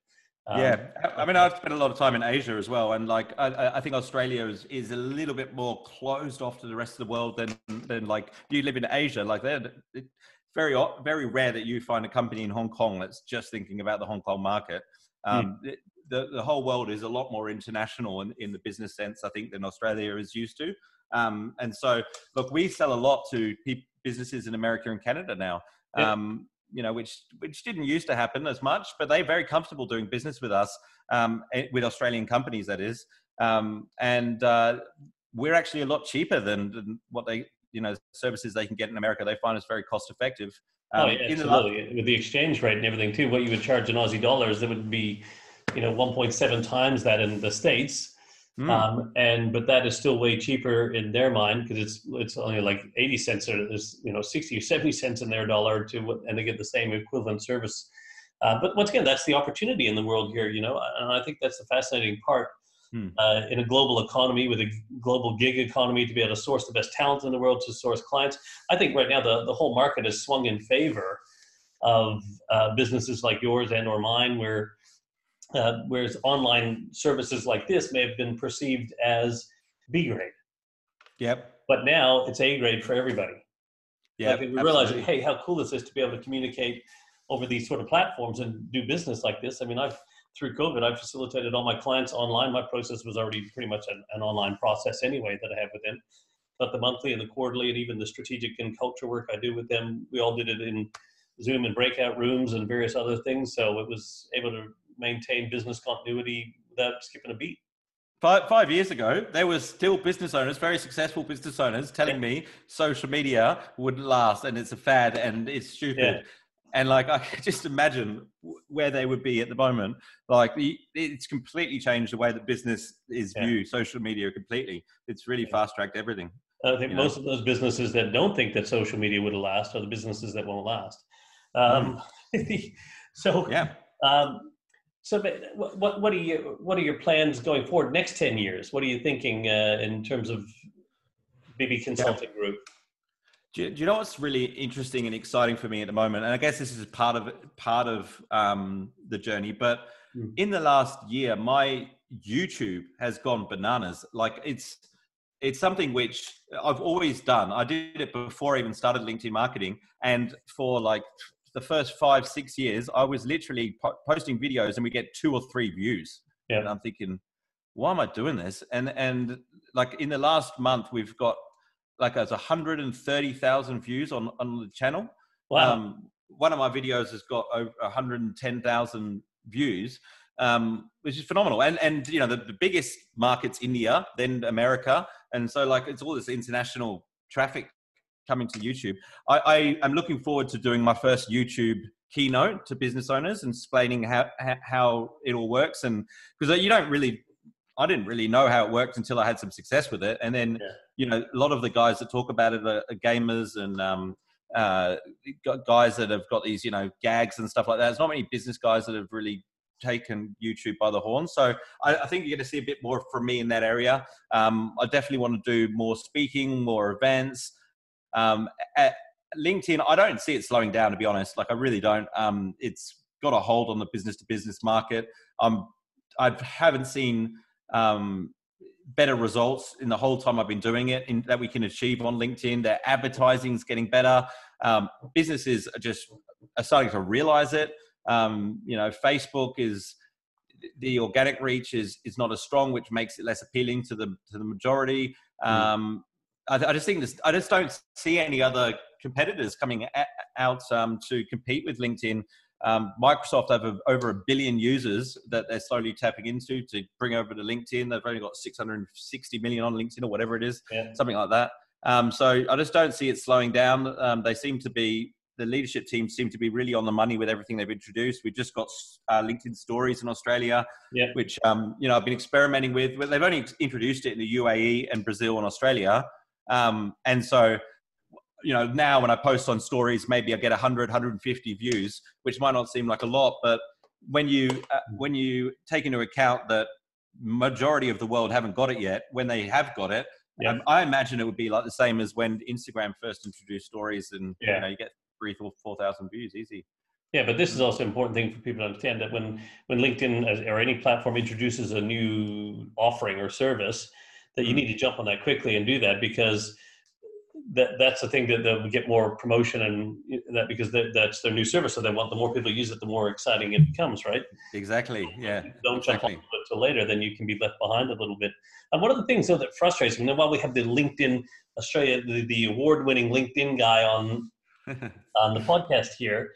Um, yeah, I mean, I've spent a lot of time in Asia as well, and like I, I think Australia is, is a little bit more closed off to the rest of the world than than like you live in Asia. Like, they're it's very very rare that you find a company in Hong Kong that's just thinking about the Hong Kong market. Um, mm. the the whole world is a lot more international in, in the business sense, I think, than Australia is used to. Um, and so, look, we sell a lot to pe- businesses in America and Canada now. Um, yeah. you know, which, which didn't used to happen as much, but they're very comfortable doing business with us. um, with Australian companies, that is. Um, and uh, we're actually a lot cheaper than, than what they, you know, services they can get in America. They find us very cost effective. Um, oh, yeah, absolutely. The, with the exchange rate and everything too, what you would charge in Aussie dollars, that would be, you know, one point seven times that in the States. Mm. Um, and, but that is still way cheaper in their mind, because it's, it's only like eighty cents, or there's, you know, sixty or seventy cents in their dollar to what, and they get the same equivalent service. Uh, but once again, that's the opportunity in the world here, you know, and I think that's the fascinating part. Mm. Uh, in a global economy, with a global gig economy, to be able to source the best talent in the world, to source clients. I think right now the, the whole market has swung in favor of uh, businesses like yours and or mine, where Uh, whereas online services like this may have been perceived as B grade. Yep. But now it's A grade for everybody. Yeah. Like we realize, hey, how cool is this to be able to communicate over these sort of platforms and do business like this? I mean, I've through COVID, I've facilitated all my clients online. My process was already pretty much an, an online process anyway that I have with them. But the monthly and the quarterly and even the strategic and culture work I do with them, we all did it in Zoom and breakout rooms and various other things. So it was able to maintain business continuity without skipping a beat. Five, five years ago, there were still business owners, very successful business owners, telling yeah. me social media wouldn't last and it's a fad and it's stupid. Yeah. And like, I could just imagine where they would be at the moment. Like, it's completely changed the way that business is yeah. viewed, social media completely. It's really yeah. fast-tracked everything. I think most know? of those businesses that don't think that social media would last are the businesses that won't last. Um, mm. so, yeah. Um, So, what what are you what are your plans going forward next ten years? What are you thinking uh, in terms of Bibby Consulting yeah. Group? Do you, do you know what's really interesting and exciting for me at the moment? And I guess this is part of part of um, the journey. But mm. in the last year, my YouTube has gone bananas. Like it's it's something which I've always done. I did it before I even started LinkedIn marketing, and for like. The first five, six years, I was literally po- posting videos and we get two or three views. Yeah. And I'm thinking, why am I doing this? And, and like in the last month, we've got like as one hundred thirty thousand views on, on the channel. Wow. Um, one of my videos has got over one hundred ten thousand views, um, which is phenomenal. And, and you know, the, the biggest market's India, then America. And so like, it's all this international traffic coming to YouTube. I am looking forward to doing my first YouTube keynote to business owners and explaining how, how it all works. And because you don't really, I didn't really know how it worked until I had some success with it. And then, yeah. you know, a lot of the guys that talk about it are, are gamers and um, uh, guys that have got these, you know, gags and stuff like that. There's not many business guys that have really taken YouTube by the horn. So I, I think you're going to see a bit more from me in that area. Um, I definitely want to do more speaking, more events. Um, at LinkedIn, I don't see it slowing down, to be honest. Like I really don't. Um, it's got a hold on the business to business market. Um, I haven't seen, um, better results in the whole time I've been doing it in, that we can achieve on LinkedIn. Their advertising's getting better. Um, businesses are just are starting to realize it. Um, you know, Facebook is the organic reach is, is not as strong, which makes it less appealing to the, to the majority. Um, mm. I just think this, I just don't see any other competitors coming out um, to compete with LinkedIn. Um, Microsoft have over a billion users that they're slowly tapping into to bring over to LinkedIn. They've only got six hundred sixty million on LinkedIn or whatever it is, yeah. something like that. Um, so I just don't see it slowing down. Um, they seem to be, the leadership team seem to be really on the money with everything they've introduced. We've just got uh, LinkedIn Stories in Australia, yeah. which um, you know I've been experimenting with. They've only introduced it in the U A E and Brazil and Australia. Um, and so, you know, now when I post on stories, maybe I get one hundred, one hundred fifty views, which might not seem like a lot, but when you, uh, when you take into account that majority of the world haven't got it yet, when they have got it, yeah. um, I imagine it would be like the same as when Instagram first introduced stories and, yeah. you know, you get three or four thousand views easy. Yeah, but this is also an important thing for people to understand that when, when LinkedIn or any platform introduces a new offering or service, that you need to jump on that quickly and do that, because that that's the thing that they'll get more promotion and that, because that, that's their new service. So they want, the more people use it, the more exciting it becomes, right? Exactly. Yeah. Don't jump exactly. on it till later, then you can be left behind a little bit. And one of the things though that frustrates me, you know, while we have the LinkedIn Australia, the, the award-winning LinkedIn guy on on the podcast here,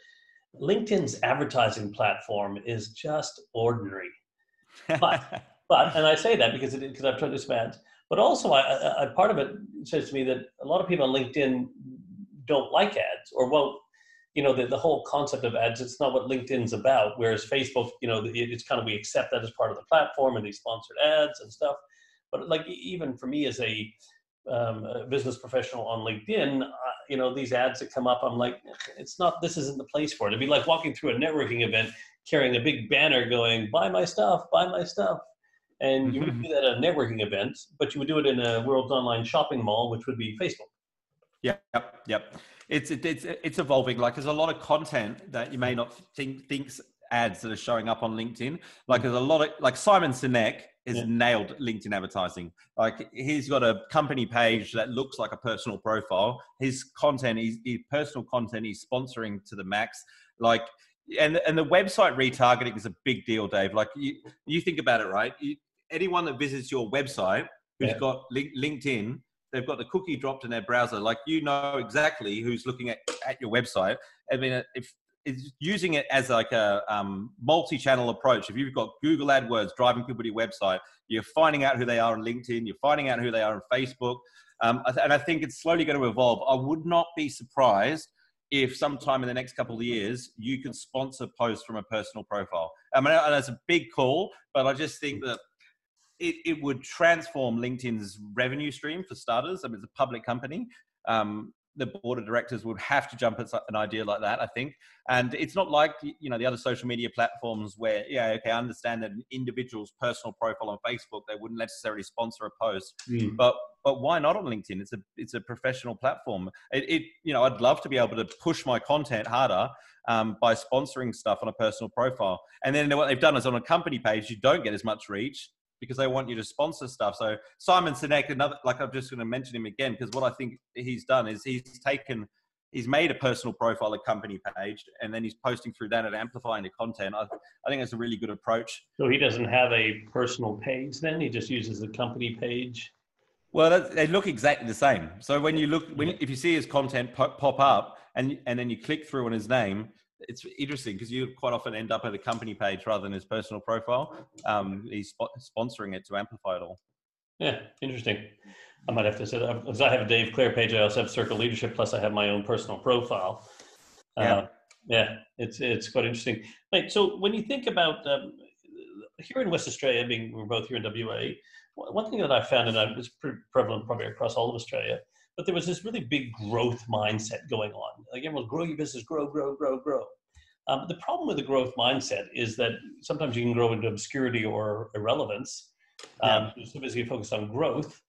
LinkedIn's advertising platform is just ordinary. But, but and I say that because it, because I've tried to expand. But also, I, I, part of it says to me that a lot of people on LinkedIn don't like ads, or well, you know, the, the whole concept of ads, it's not what LinkedIn's about. Whereas Facebook, you know, it, it's kind of, we accept that as part of the platform and these sponsored ads and stuff. But like, even for me as a, um, a business professional on LinkedIn, uh, you know, these ads that come up, I'm like, it's not, this isn't the place for it. It'd be like walking through a networking event, carrying a big banner going, buy my stuff, buy my stuff. And you would do that at a networking event, but you would do it in a world's online shopping mall, which would be Facebook. Yep, yep, yep. It's it, it's it's evolving. Like there's a lot of content that you may not think thinks ads that are showing up on LinkedIn. Like there's a lot of like Simon Sinek has yeah. nailed LinkedIn advertising. Like he's got a company page that looks like a personal profile. His content, his, his personal content, he's sponsoring to the max. Like. And and the website retargeting is a big deal, Dave. Like you, you think about it, right? You, anyone that visits your website who's yeah. got link, LinkedIn, they've got the cookie dropped in their browser. Like you know exactly who's looking at, at your website. I mean, if it's using it as like a um, multi-channel approach. If you've got Google AdWords driving people to your website, you're finding out who they are on LinkedIn. You're finding out who they are on Facebook. Um, and I think it's slowly going to evolve. I would not be surprised if sometime in the next couple of years, you can sponsor posts from a personal profile. I mean, that's a big call, but I just think that it, it would transform LinkedIn's revenue stream for starters. I mean, it's a public company. Um, the board of directors would have to jump at an idea like that, I think. And it's not like, you know, the other social media platforms where, yeah, okay, I understand that an individual's personal profile on Facebook, they wouldn't necessarily sponsor a post, mm. but But why not on LinkedIn? It's a it's a professional platform. It, it you know I'd love to be able to push my content harder um, by sponsoring stuff on a personal profile. And then what they've done is on a company page, you don't get as much reach because they want you to sponsor stuff. So Simon Sinek, another like I'm just going to mention him again because what I think he's done is he's taken he's made a personal profile, a company page, and then he's posting through that and amplifying the content. I I think that's a really good approach. So he doesn't have a personal page then? He just uses the company page. Well, that's, they look exactly the same. So when you look, when if you see his content pop, pop up and and then you click through on his name, it's interesting because you quite often end up at a company page rather than his personal profile. Um, he's sp sponsoring it to amplify it all. Yeah, interesting. I might have to say that because I have a Dave Clare page. I also have Circle Leadership. Plus, I have my own personal profile. Yeah, uh, yeah, it's it's quite interesting. Right. So when you think about um, here in West Australia, being we're both here in W A. One thing that I found, and it was pretty prevalent probably across all of Australia, but there was this really big growth mindset going on. Like everyone, grow your business, grow, grow, grow, grow. Um, the problem with the growth mindset is that sometimes you can grow into obscurity or irrelevance. Um, yeah. So basically focused on growth.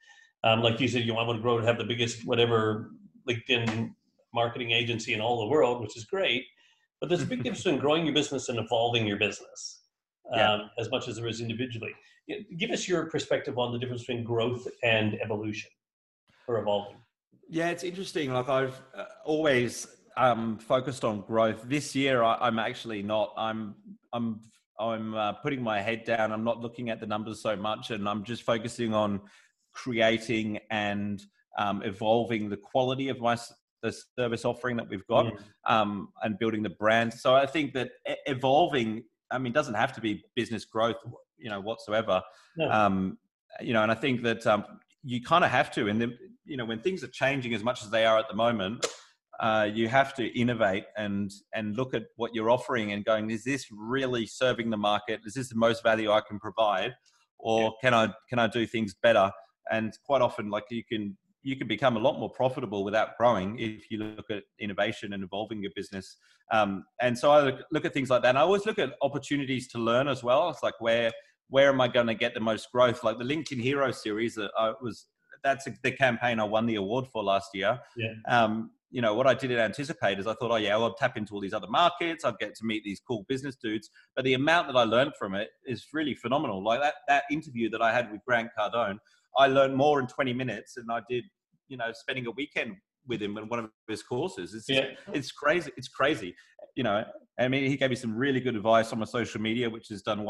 Um, like you said, you know, I want to grow to have the biggest whatever LinkedIn marketing agency in all the world, which is great. But there's a big difference between growing your business and evolving your business. Yeah. Um, as much as there is individually. Give us your perspective on the difference between growth and evolution or evolving. Yeah, it's interesting. Like I've uh, always um, focused on growth. This year, I, I'm actually not. I'm I'm I'm uh, putting my head down. I'm not looking at the numbers so much, and I'm just focusing on creating and um, evolving the quality of my the service offering that we've got, mm. um, and building the brand. So I think that evolving. I mean, it doesn't have to be business growth, you know, whatsoever. No. Um, you know, and I think that um, you kind of have to, and then, you know, when things are changing as much as they are at the moment, uh, you have to innovate and, and look at what you're offering and going, is this really serving the market? Is this the most value I can provide? Or yeah. can I, can I do things better? And quite often, like you can, you can become a lot more profitable without growing if you look at innovation and evolving your business. Um, and so I look, look at things like that. And I always look at opportunities to learn as well. It's like, where, where am I going to get the most growth? Like the LinkedIn Hero series, that I was, that's the campaign I won the award for last year. Yeah. Um, you know, what I didn't anticipate is I thought, oh yeah, well, I'll tap into all these other markets. I'll get to meet these cool business dudes. But the amount that I learned from it is really phenomenal. Like that, that interview that I had with Grant Cardone, I learned more in twenty minutes than I did, you know, spending a weekend with him in one of his courses. It's, yeah. it's crazy. It's crazy. You know, I mean, he gave me some really good advice on my social media, which has done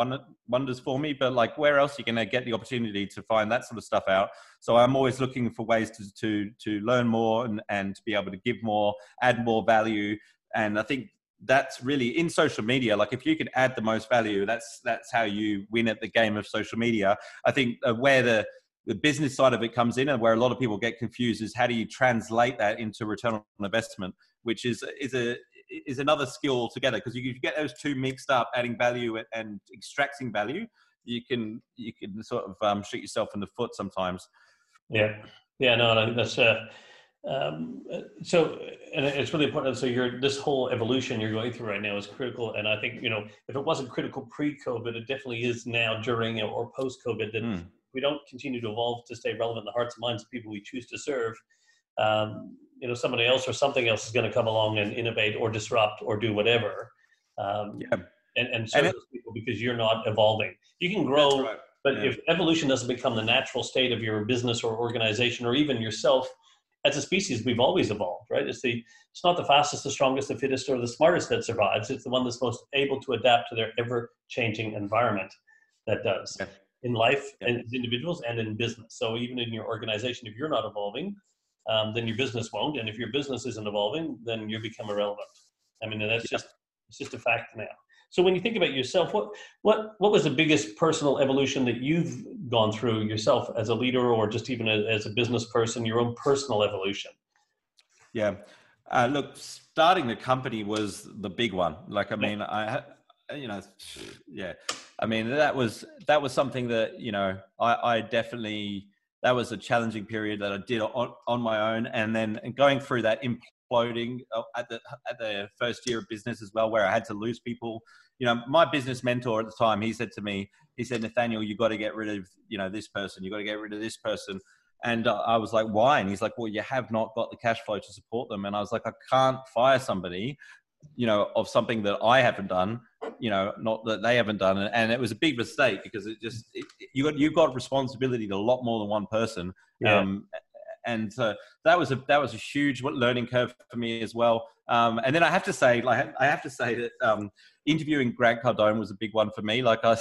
wonders for me, but like, where else are you going to get the opportunity to find that sort of stuff out? So I'm always looking for ways to, to, to learn more and, and to be able to give more, add more value. And I think that's really in social media. Like if you can add the most value, that's, that's how you win at the game of social media. I think where the, the business side of it comes in and where a lot of people get confused is how do you translate that into return on investment, which is, is a, is another skill altogether. Because you, you get those two mixed up, adding value and extracting value, you can, you can sort of um, shoot yourself in the foot sometimes. Yeah. Yeah, no, I think that's, uh, um, so, and it's really important. So you're, this whole evolution you're going through right now is critical. And I think, you know, if it wasn't critical pre-COVID, it definitely is now during or post-COVID, that mm. we don't continue to evolve to stay relevant in the hearts and minds of people we choose to serve. Um, you know, somebody else or something else is going to come along and innovate or disrupt or do whatever. Um, yeah. And, and serve those people because you're not evolving. You can grow. But yeah. if evolution doesn't become the natural state of your business or organization or even yourself as a species, we've always evolved, right? It's the it's not the fastest, the strongest, the fittest, or the smartest that survives. It's the one that's most able to adapt to their ever-changing environment that does yeah. in life yeah. and as individuals and in business. So even in your organization, if you're not evolving, um, then your business won't. And if your business isn't evolving, then you become irrelevant. I mean, that's yeah. just it's just a fact now. So when you think about yourself, what, what, what was the biggest personal evolution that you've gone through yourself as a leader or just even a, as a business person, your own personal evolution? Yeah. Uh, look, starting the company was the big one. Like, I mean, I, you know, yeah, I mean, that was, that was something that, you know, I, I definitely, that was a challenging period that I did on, on my own. And then going through that imploding at the, at the first year of business as well, where I had to lose people. You know, my business mentor at the time, he said to me, he said, Nathaniel, you got to get rid of, you know, this person, you got to get rid of this person. And uh, I was like, why? And he's like, well, you have not got the cash flow to support them. And I was like, I can't fire somebody, you know, of something that I haven't done, you know, not that they haven't done. And, and it was a big mistake because it just, it, you got, you've got responsibility to a lot more than one person. Yeah. Um, and so that was a, that was a huge learning curve for me as well. Um, and then I have to say, like, I have to say that, um, interviewing Grant Cardone was a big one for me. Like I,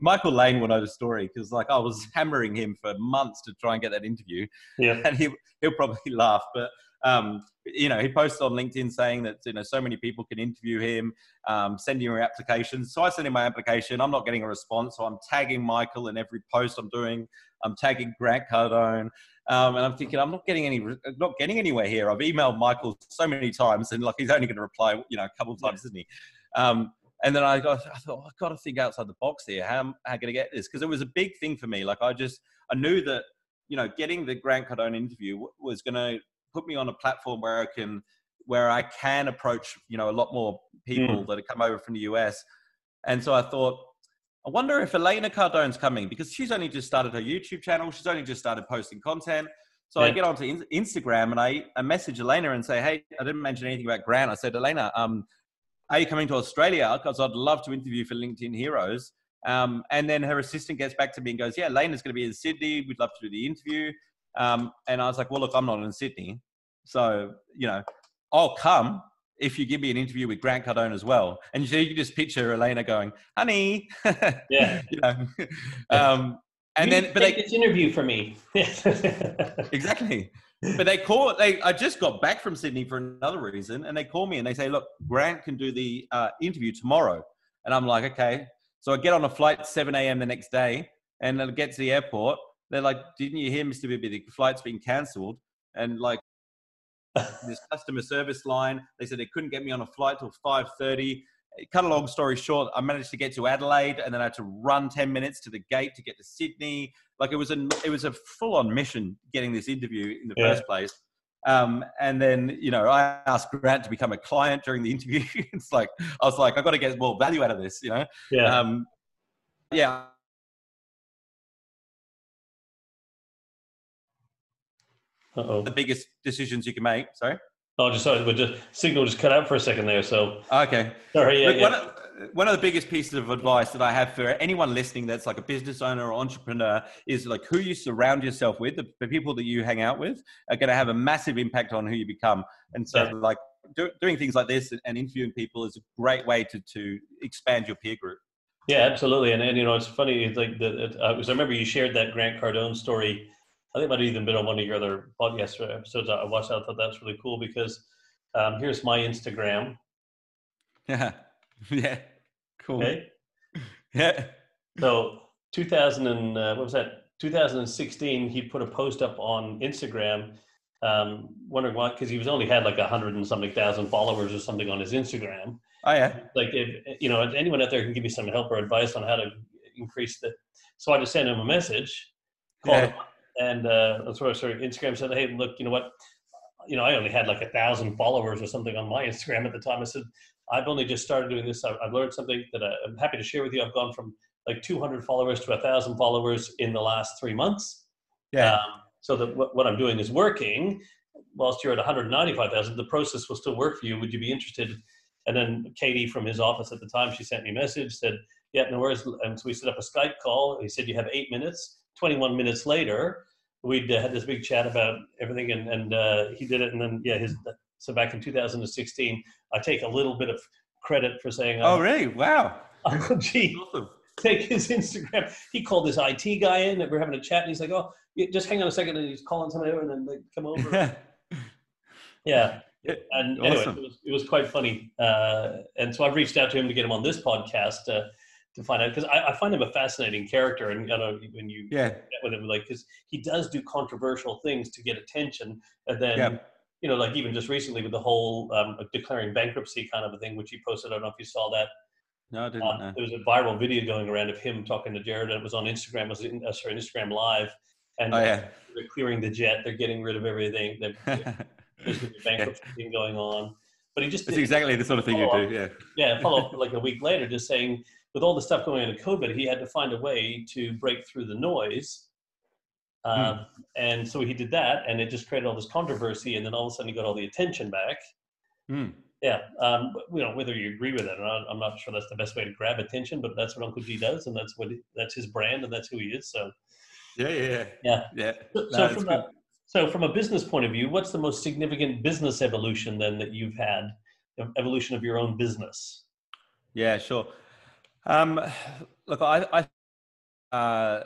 Michael Lane will know the story because like I was hammering him for months to try and get that interview. Yeah. And he, he'll probably laugh, but um, you know, he posted on LinkedIn saying that, you know, so many people can interview him, um, sending him applications. So I sent him my application. I'm not getting a response. So I'm tagging Michael in every post I'm doing. I'm tagging Grant Cardone. Um, and I'm thinking, I'm not getting any, not getting anywhere here. I've emailed Michael so many times and like, he's only going to reply, you know, a couple of times, yeah. isn't he? Um, and then I, got, I thought, oh, I've got to think outside the box here. How am I going to get this? Because it was a big thing for me. Like I just, I knew that, you know, getting the Grant Cardone interview w- was going to put me on a platform where I can, where I can approach, you know, a lot more people mm. that have come over from the U S. And so I thought, I wonder if Elaine Cardone's coming because she's only just started her YouTube channel. She's only just started posting content. So yeah. I get onto in- Instagram and I, I message Elena and say, hey, I didn't mention anything about Grant. I said, Elena, um, are you coming to Australia? Because I'd love to interview for LinkedIn Heroes. Um, and then her assistant gets back to me and goes, yeah, Lane is going to be in Sydney. We'd love to do the interview. Um, and I was like, well, look, I'm not in Sydney. So, you know, I'll come if you give me an interview with Grant Cardone as well. And so you can just picture Elena going, honey. Yeah. You know? um, and you then, but take they, this interview for me. Exactly. But they call they I just got back from Sydney for another reason and they call me and they say, look, Grant can do the uh, interview tomorrow. And I'm like, okay. So I get on a flight at seven a.m. the next day and I get to the airport. They're like, didn't you hear, Mister Bibby, the flight's been cancelled? And like this customer service line, they said they couldn't get me on a flight till five thirty. Cut a long story short, I managed to get to Adelaide and then I had to run ten minutes to the gate to get to Sydney. Like it was a, it was a full on mission getting this interview in the yeah. first place. Um, and then, you know, I asked Grant to become a client during the interview. It's like, I was like, I've got to get more value out of this, you know? Yeah. Um, yeah. Uh-oh. The biggest decisions you can make. Sorry. Oh, just sorry, but the signal just cut out for a second there. So okay, sorry. Yeah, Look, yeah. One, of, one of the biggest pieces of advice that I have for anyone listening that's like a business owner or entrepreneur is like who you surround yourself with. The, the people that you hang out with are going to have a massive impact on who you become. And so, yeah. like do, doing things like this and interviewing people is a great way to to expand your peer group. Yeah, absolutely. And and you know, it's funny. It's like the uh, because I remember you shared that Grant Cardone story. I think it might have even been on one of your other podcast episodes I watched. I thought that's really cool because um, here's my Instagram. Yeah. Yeah. Cool. Okay. Yeah. So two thousand and uh, what was that? two thousand sixteen, he put a post up on Instagram, um, wondering why, because he was only had like a hundred and something thousand followers or something on his Instagram. Oh yeah. Like, if you know, if anyone out there can give you some help or advice on how to increase the, so I just sent him a message, called yeah. him up, and uh, that's where sort of Instagram said, hey, look, you know what, you know, I only had like a thousand followers or something on my Instagram at the time. I said, I've only just started doing this. I've learned something that I'm happy to share with you. I've gone from like two hundred followers to a thousand followers in the last three months. Yeah. Um, so that w- what I'm doing is working. Whilst you're at one hundred ninety-five thousand, the process will still work for you. Would you be interested? And then Katie from his office at the time, she sent me a message, said, yeah, no worries. And so we set up a Skype call. He said, you have eight minutes, twenty-one minutes later, we'd uh, had this big chat about everything, and, and uh, he did it. And then, yeah, his, so back in two thousand sixteen, I take a little bit of credit for saying, um, oh, really? Wow. Uncle G. Awesome. Take his Instagram. He called this I T guy in that we're having a chat, and he's like, "Oh, just hang on a second," and he's calling somebody over, and then they come over. Yeah, and awesome. Anyway, it was, it was quite funny. Uh, and so I've reached out to him to get him on this podcast uh, to find out, because I, I find him a fascinating character. And you know, when you yeah. get with him, like, because he does do controversial things to get attention, and then. Yeah. You know, like even just recently with the whole um, declaring bankruptcy kind of a thing, which he posted. I don't know if you saw that. No, I didn't um, know. There was a viral video going around of him talking to Jared, and it was on Instagram. It was in, uh, sorry, Instagram Live, and oh, yeah. they're clearing the jet. They're getting rid of everything. There's a bankruptcy yeah. thing going on, but he just. It's exactly the sort of thing you do. Yeah. Yeah. Follow up like a week later, just saying with all the stuff going on in COVID, he had to find a way to break through the noise. Um, mm. And so he did that, and it just created all this controversy, and then all of a sudden he got all the attention back. Mm. Yeah. Um, you know, whether you agree with it or not, I'm not sure that's the best way to grab attention, but that's what Uncle G does, and that's what, he, that's his brand, and that's who he is. So yeah, yeah, yeah. yeah. So, no, so, from a, so from a business point of view, what's the most significant business evolution then that you've had, the evolution of your own business? Yeah, sure. Um, look, I, I, uh,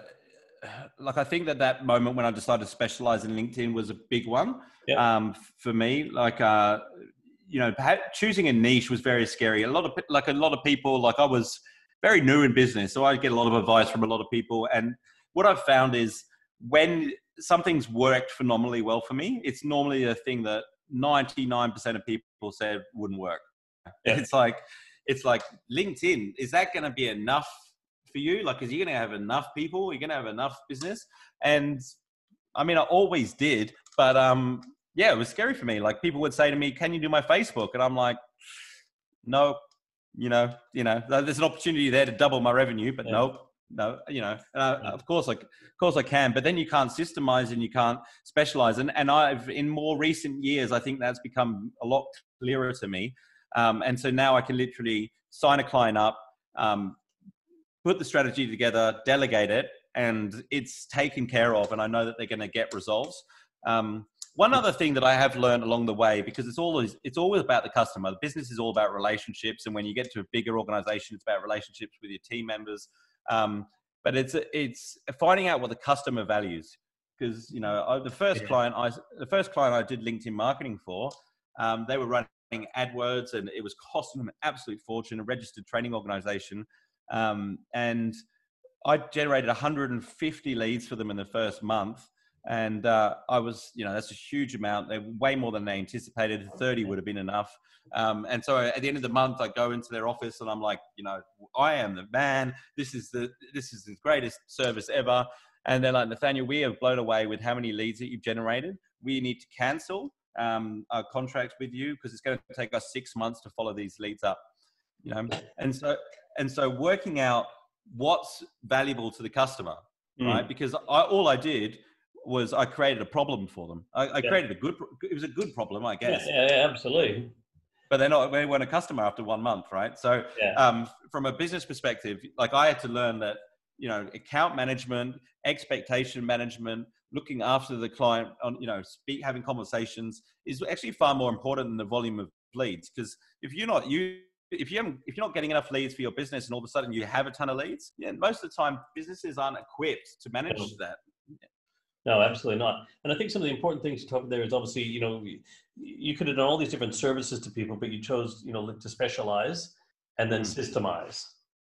Like I think that that moment when I decided to specialize in LinkedIn was a big one yep. um, for me. Like uh, you know, choosing a niche was very scary. A lot of like a lot of people. Like I was very new in business, so I get a lot of advice from a lot of people. And what I've found is when something's worked phenomenally well for me, it's normally a thing that ninety-nine percent of people said wouldn't work. Yep. It's like it's like LinkedIn. Is that going to be enough? For you, like, is you're going to have enough people, you're going to have enough business. And I mean, I always did, but um, yeah, it was scary for me. Like people would say to me, can you do my Facebook? And I'm like, no, you know, you know, there's an opportunity there to double my revenue, but yeah. no, no, you know, and I, yeah. of course, like, of course I can, but then you can't systemize and you can't specialize. And, and I've, in more recent years, I think that's become a lot clearer to me. Um, and so now I can literally sign a client up, um, put the strategy together, delegate it, and it's taken care of. And I know that they're going to get results. Um, one other thing that I have learned along the way, because it's always, it's always about the customer. The business is all about relationships. And when you get to a bigger organization, it's about relationships with your team members. Um, but it's, it's finding out what the customer values. Cause you know, I, the first yeah. client, I, the first client I did LinkedIn marketing for, um, they were running AdWords and it was costing them an absolute fortune, a registered training organization. Um, and I generated one hundred fifty leads for them in the first month. And, uh, I was, you know, that's a huge amount. They're way more than they anticipated. thirty would have been enough. Um, and so at the end of the month, I go into their office and I'm like, you know, I am the man, this is the, this is the greatest service ever. And they're like, Nathaniel, we have blown away with how many leads that you've generated. We need to cancel, um, our contract with you because it's going to take us six months to follow these leads up, you know? And so, And so working out what's valuable to the customer, right? Mm. Because I, all I did was I created a problem for them. I, I yeah. created a good, it was a good problem, I guess. Yeah, yeah, yeah absolutely. But they're not, they weren't a customer after one month, right? So yeah. um, from a business perspective, like I had to learn that, you know, account management, expectation management, looking after the client on, you know, speak, having conversations is actually far more important than the volume of leads. Because if you're not you. If you haven't, if you're not getting enough leads for your business and all of a sudden you have a ton of leads, yeah, most of the time businesses aren't equipped to manage that. No, absolutely not. And I think some of the important things you talked there is obviously, you know, you could have done all these different services to people, but you chose, you know, to specialize and then mm. systemize.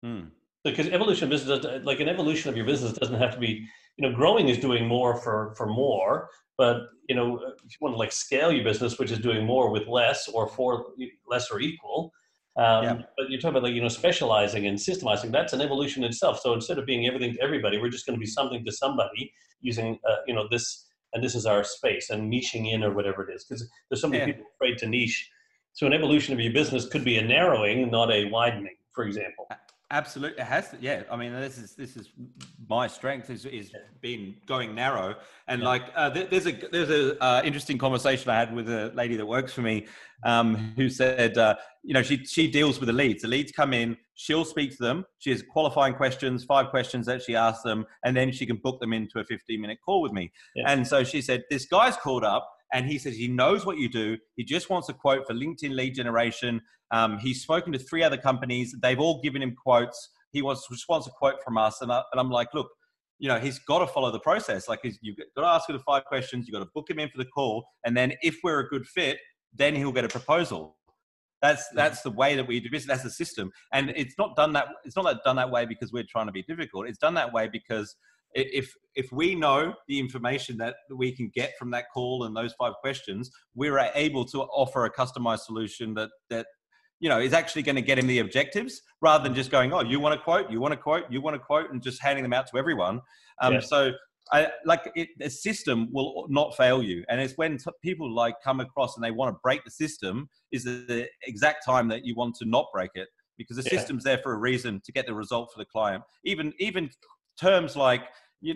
Mm. Because evolution business, like an evolution of your business doesn't have to be, you know, growing is doing more for, for more, but, you know, if you want to like scale your business, which is doing more with less or for less or equal, um, yeah. but you're talking about like, you know, specializing and systemizing, that's an evolution itself. So instead of being everything to everybody, we're just going to be something to somebody using, uh, you know, this, and this is our space and niching in or whatever it is, because there's so many yeah. people afraid to niche. So an evolution of your business could be a narrowing, not a widening, for example. Absolutely, it has. Yeah, I mean, this is this is my strength is is been going narrow, and yeah. like uh, th- there's a there's a uh, interesting conversation I had with a lady that works for me, um, who said, uh, you know, she she deals with the leads. The leads come in, she'll speak to them. She has qualifying questions, five questions that she asks them, and then she can book them into a fifteen minute call with me. Yeah. And so she said, this guy's called up. And he says he knows what you do. He just wants a quote for LinkedIn lead generation. Um, he's spoken to three other companies. They've all given him quotes. He wants, just wants a quote from us. And, I, and I'm like, look, you know, he's got to follow the process. Like he's, you've got to ask him the five questions. You've got to book him in for the call. And then if we're a good fit, then he'll get a proposal. That's that's the way that we do business. That's the system. And it's not done that. It's not done that way because we're trying to be difficult. It's done that way because if if we know the information that we can get from that call and those five questions, we're able to offer a customized solution that that you know is actually going to get him the objectives, rather than just going, oh, you want a quote, you want a quote, you want a quote, and just handing them out to everyone. Um, yeah. So, I, like, it, the system will not fail you, and it's when t- people like come across and they want to break the system is the, the exact time that you want to not break it, because the yeah. system's there for a reason to get the result for the client. Even even terms like You,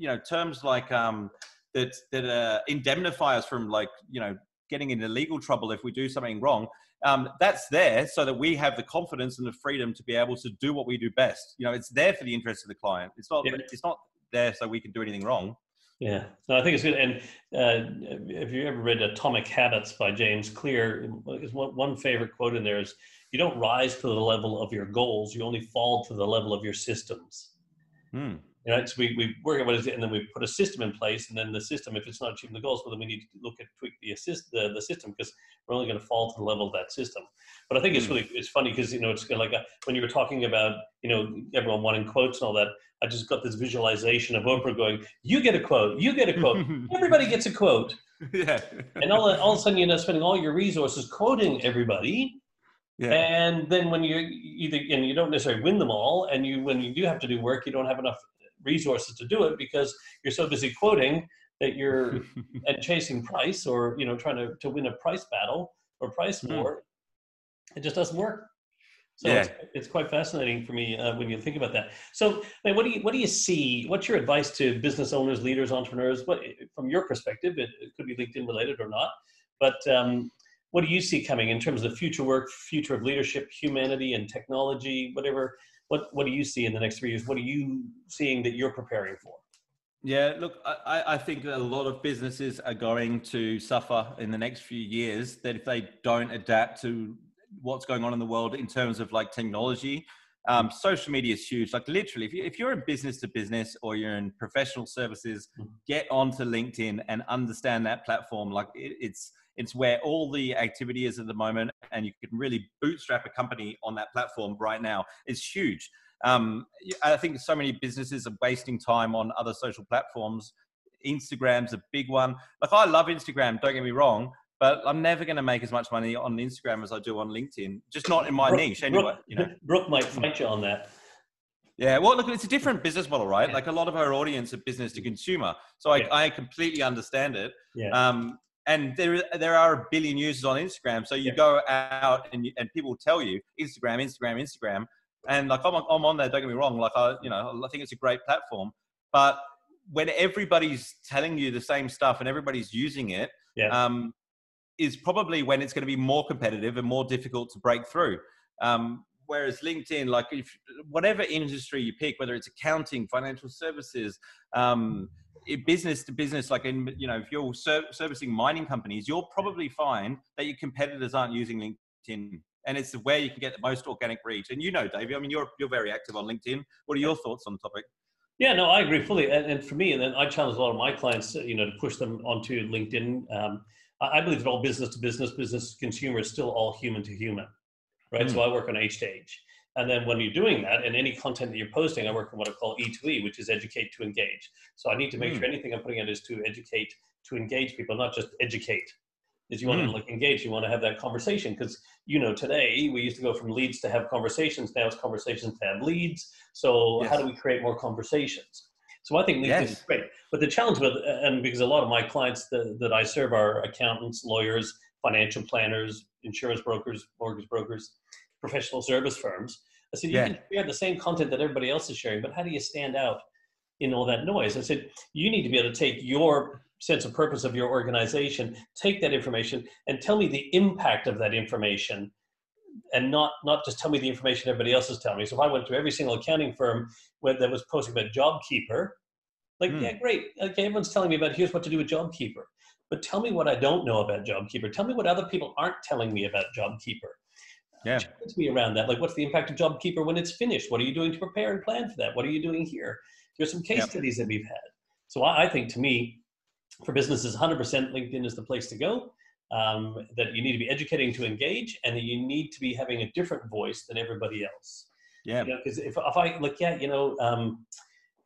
you know, terms like um, that that uh, indemnify us from, like, you know, getting into legal trouble if we do something wrong. Um, that's there so that we have the confidence and the freedom to be able to do what we do best. You know, it's there for the interest of the client. It's not. Yeah. It's not there so we can do anything wrong. Yeah, no, I think it's good. And uh, if you ever read Atomic Habits by James Clear, one, one favorite quote in there is, "You don't rise to the level of your goals; you only fall to the level of your systems." Hmm. You know, so we, we work on what is it, and then we put a system in place, and then the system, if it's not achieving the goals, well, then we need to look at tweak the assist the, the system, because we're only going to fall to the level of that system. But I think it's really it's funny because, you know, it's kind of like a, when you were talking about, you know, everyone wanting quotes and all that, I just got this visualization of Oprah going, you get a quote, you get a quote, everybody gets a quote. Yeah. And all, all of a sudden, you know, spending all your resources quoting everybody. Yeah. And then when you either, and you don't necessarily win them all, and you when you do have to do work, you don't have enough resources to do it because you're so busy quoting that you're and chasing price, or, you know, trying to, to win a price battle or price war. Mm. It just doesn't work. So yeah. it's, it's quite fascinating for me uh, when you think about that. So, I mean, what do you what do you see? What's your advice to business owners, leaders, entrepreneurs? What, from your perspective, it, it could be LinkedIn related or not, but um, what do you see coming in terms of future work, future of leadership, humanity, and technology, whatever? What what do you see in the next three years? What are you seeing that you're preparing for? Yeah, look, I, I think a lot of businesses are going to suffer in the next few years that if they don't adapt to what's going on in the world in terms of like technology. Um, social media is huge. Like literally, if, you, if you're in business to business or you're in professional services, get onto LinkedIn and understand that platform. Like it, it's it's where all the activity is at the moment, and you can really bootstrap a company on that platform right now. It's huge. Um, I think so many businesses are wasting time on other social platforms. Instagram's a big one. Like I love Instagram, don't get me wrong, but I'm never going to make as much money on Instagram as I do on LinkedIn. Just not in my Brooke, niche anyway. Brooke, you know? Brooke might fight you on that. Yeah, well, look, it's a different business model, right? Yeah. Like a lot of our audience are business to consumer. So I, yeah. I completely understand it. Yeah. Um, And there, there are a billion users on Instagram. So you yeah. go out and you, and people tell you Instagram, Instagram, Instagram. And like, I'm, I'm on there, don't get me wrong. Like, I, you know, I think it's a great platform, but when everybody's telling you the same stuff and everybody's using it, yeah. um, is probably when it's going to be more competitive and more difficult to break through. Um, Whereas LinkedIn, like if whatever industry you pick, whether it's accounting, financial services, um, business to business, like in, you know, if you're ser- servicing mining companies, you'll probably find that your competitors aren't using LinkedIn, and it's where you can get the most organic reach. And you know, Davey, I mean, you're you're very active on LinkedIn. What are your thoughts on the topic? Yeah, no, I agree fully. And, and for me, and then I challenge a lot of my clients, to, you know, to push them onto LinkedIn. Um, I, I believe that all business to business, business to consumer is still all human to human, right? Mm. So I work on H to H. And then when you're doing that, and any content that you're posting, I work on what I call E to E, which is educate to engage. So I need to make mm. sure anything I'm putting out is to educate, to engage people, not just educate. Is you want mm. to like engage, you want to have that conversation, because you know today we used to go from leads to have conversations, now it's conversations to have leads. So yes. how do we create more conversations? So I think LinkedIn yes. is great, but the challenge with, and because a lot of my clients that, that I serve are accountants, lawyers, financial planners, insurance brokers, mortgage brokers, professional service firms. I said, you yeah. can share the same content that everybody else is sharing, but how do you stand out in all that noise? I said, you need to be able to take your sense of purpose of your organization, take that information and tell me the impact of that information, and not, not just tell me the information everybody else is telling me. So if I went to every single accounting firm where that was posting about JobKeeper, like, mm. yeah, great. Okay, everyone's telling me about here's what to do with JobKeeper, but tell me what I don't know about JobKeeper. Tell me what other people aren't telling me about JobKeeper. Yeah. Challenge me around that. Like, what's the impact of JobKeeper when it's finished? What are you doing to prepare and plan for that? What are you doing here? Here's some case yep. studies that we've had. So I, I think to me, for businesses, one hundred percent LinkedIn is the place to go, um, that you need to be educating to engage, and that you need to be having a different voice than everybody else. Yeah. Because you know, if, if I look at, you know, um,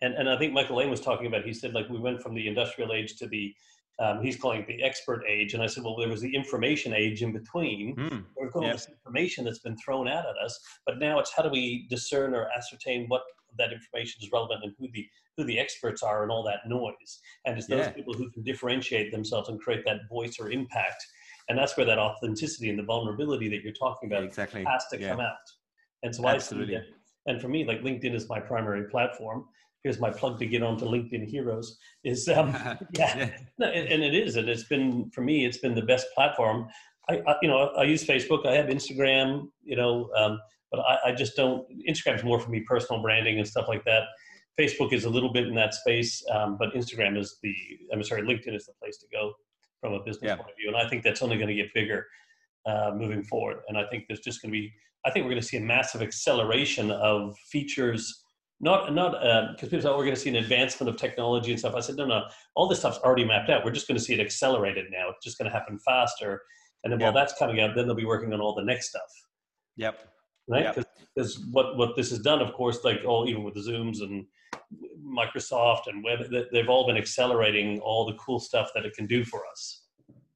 and, and I think Michael Lane was talking about, he said, like, we went from the industrial age to the, um, he's calling it the expert age. And I said, well, there was the information age in between. Mm, We're going yeah. with this information that's been thrown out at us, but now it's how do we discern or ascertain what that information is relevant and who the who the experts are and all that noise, and it's those yeah. people who can differentiate themselves and create that voice or impact, and that's where that authenticity and the vulnerability that you're talking about exactly. has to yeah. come out. And so absolutely. I see that, and for me, like, LinkedIn is my primary platform. Here's my plug to get onto LinkedIn Heroes. Is um, yeah, yeah. No, and, and it is, and it's been for me, it's been the best platform. I, I you know I, I use Facebook, I have Instagram, you know. Um, But I, I just don't, Instagram is more for me, personal branding and stuff like that. Facebook is a little bit in that space, um, but Instagram is the, I'm sorry, LinkedIn is the place to go from a business yeah. point of view. And I think that's only going to get bigger uh, moving forward. And I think there's just going to be, I think we're going to see a massive acceleration of features, not, not because uh, people say, oh, we're going to see an advancement of technology and stuff. I said, no, no, all this stuff's already mapped out. We're just going to see it accelerated now. It's just going to happen faster. And then yeah. while that's coming out, then they'll be working on all the next stuff. Yep. Right, because yep. what what this has done, of course, like all even with the Zooms and Microsoft and web, they've all been accelerating all the cool stuff that it can do for us.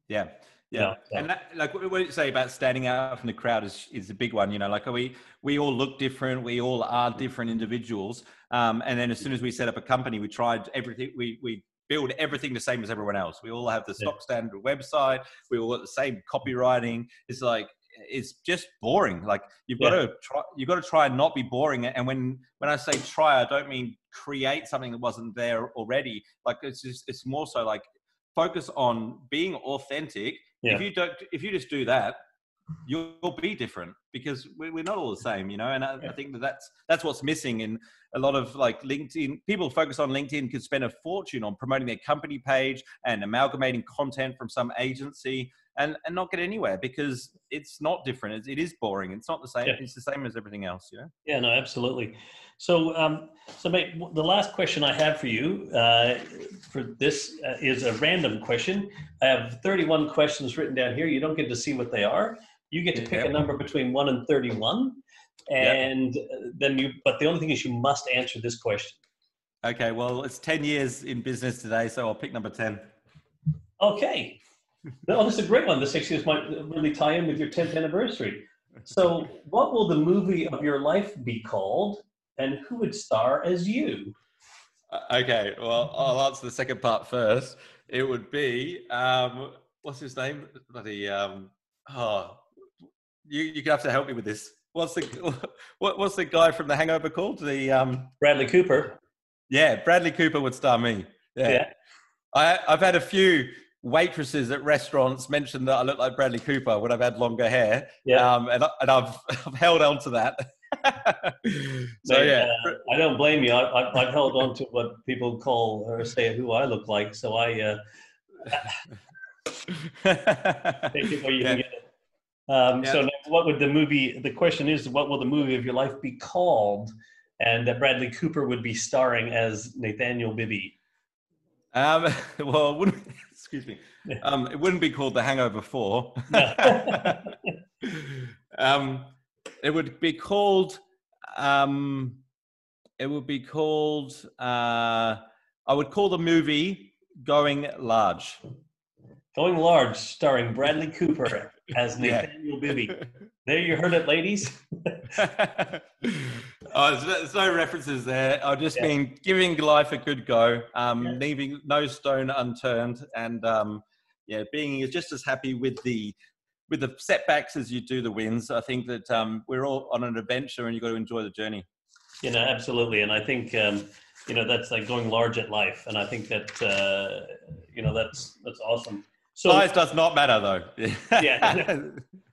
Yeah, yeah, yeah. So. And that, like what you say about standing out from the crowd is is a big one. You know, like we we all look different, we all are different individuals. Um, and then as soon as we set up a company, we tried everything. We we. build everything the same as everyone else. We all have the stock yeah. standard website. We all got the same copywriting. It's like, it's just boring. Like you've yeah. got to try, you've got to try and not be boring. And when, when I say try, I don't mean create something that wasn't there already. Like it's just, it's more so like focus on being authentic. Yeah. If you don't, if you just do that, you'll be different because we're not all the same, you know. And I, I think that that's that's what's missing. And a lot of like LinkedIn people focus on LinkedIn, could spend a fortune on promoting their company page and amalgamating content from some agency and and not get anywhere because it's not different. It's, it is boring. It's not the same. Yeah. It's the same as everything else. Yeah. Yeah. No. Absolutely. So, um, so mate, the last question I have for you uh, for this uh, is a random question. I have thirty-one questions written down here. You don't get to see what they are. You get to pick yep. a number between one and thirty-one, and yep. then you. But the only thing is, you must answer this question. Okay. Well, it's ten years in business today, so I'll pick number ten. Okay. No, this is a great one. This actually might really tie in with your tenth anniversary. So, what will the movie of your life be called, and who would star as you? Okay. Well, I'll answer the second part first. It would be um, what's his name? Bloody. Um, oh. You you have to help me with this. What's the what, what's the guy from The Hangover called? The um, Bradley Cooper. Yeah, Bradley Cooper would star me. Yeah, yeah. I I've had a few waitresses at restaurants mention that I look like Bradley Cooper when I've had longer hair. Yeah, um, and and I've I've held on to that. So Mate, yeah, uh, I don't blame you. I, I've I've held on to what people call or say who I look like. So I uh, thank you for you yeah. can get it. Um, yeah. So what would the movie, the question is, what will the movie of your life be called? and that Bradley Cooper would be starring as Nathaniel Bibby? Um, well, it wouldn't, excuse me. Um, it wouldn't be called The Hangover four. No. um, it would be called, um, it would be called, uh, I would call the movie Going Large. Going Large, starring Bradley Cooper as Nathaniel yeah. Bibby. There you heard it, ladies. Oh, there's no references there. I've just yeah. been giving life a good go, um, yeah. leaving no stone unturned, and um, yeah, being just as happy with the with the setbacks as you do the wins. I think that um, we're all on an adventure, and you've got to enjoy the journey. You know, absolutely, and I think um, you know that's like going large at life, and I think that uh, you know that's that's awesome. So, size does not matter, though. yeah.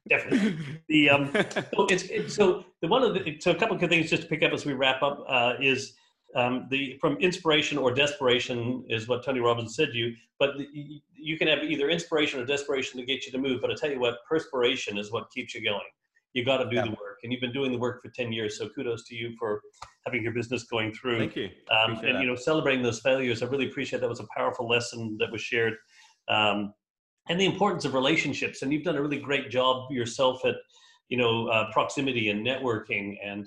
Definitely. The um, so it's, it's so the one of the so a couple of things just to pick up as we wrap up uh, is um, the from inspiration or desperation is what Tony Robbins said to you, but the, you can have either inspiration or desperation to get you to move. But I tell you what, perspiration is what keeps you going. You got to do yeah. the work, and you've been doing the work for ten years. So kudos to you for having your business going through. Thank you. Um, and that. you know, celebrating those failures. I really appreciate that. Was a powerful lesson that was shared. Um, And the importance of relationships, and you've done a really great job yourself at, you know, uh, proximity and networking, and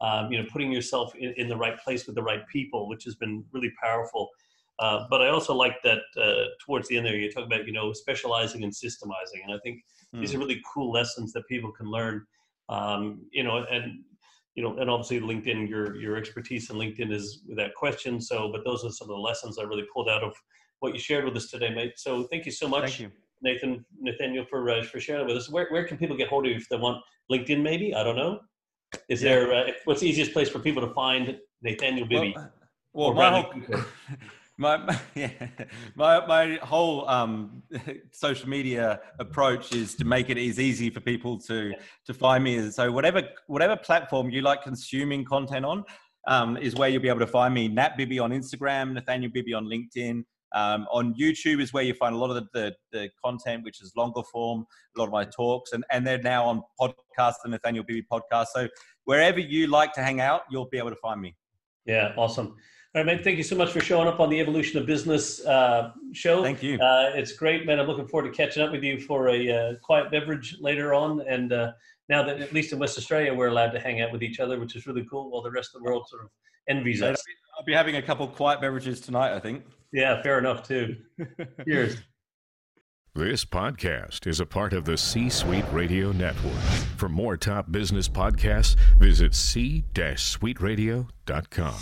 um, you know, putting yourself in, in the right place with the right people, which has been really powerful. Uh, but I also like that uh, towards the end there, you talk about, you know, specializing and systemizing, and I think mm. these are really cool lessons that people can learn. Um, you know, and you know, and obviously LinkedIn, your your expertise in LinkedIn is without question. So, but those are some of the lessons I really pulled out of what you shared with us today, mate. So, thank you so much. Thank you. Nathan, Nathaniel, for uh, for sharing with us. Where where can people get hold of you if they want? LinkedIn, maybe? I don't know. Is yeah. there uh, what's the easiest place for people to find Nathaniel Bibby? Well, well my, whole, my yeah, my my whole um, social media approach is to make it as easy for people to yeah. to find me. So whatever whatever platform you like consuming content on um, is where you'll be able to find me. Nat Bibby on Instagram, Nathaniel Bibby on LinkedIn. Um, on YouTube is where you find a lot of the, the, the content, which is longer form, a lot of my talks, and, and they're now on podcasts, the Nathaniel Bibby podcast. So wherever you like to hang out, you'll be able to find me. Yeah, awesome. All right, mate, thank you so much for showing up on the Evolution of Business uh, show. Thank you. Uh, it's great, man. I'm looking forward to catching up with you for a uh, quiet beverage later on. And uh, now that at least in West Australia, we're allowed to hang out with each other, which is really cool, while the rest of the world sort of envies us. I'll be having a couple of quiet beverages tonight, I think. Yeah, fair enough, too. Cheers. This podcast is a part of the C-Suite Radio Network. For more top business podcasts, visit c suite radio dot com.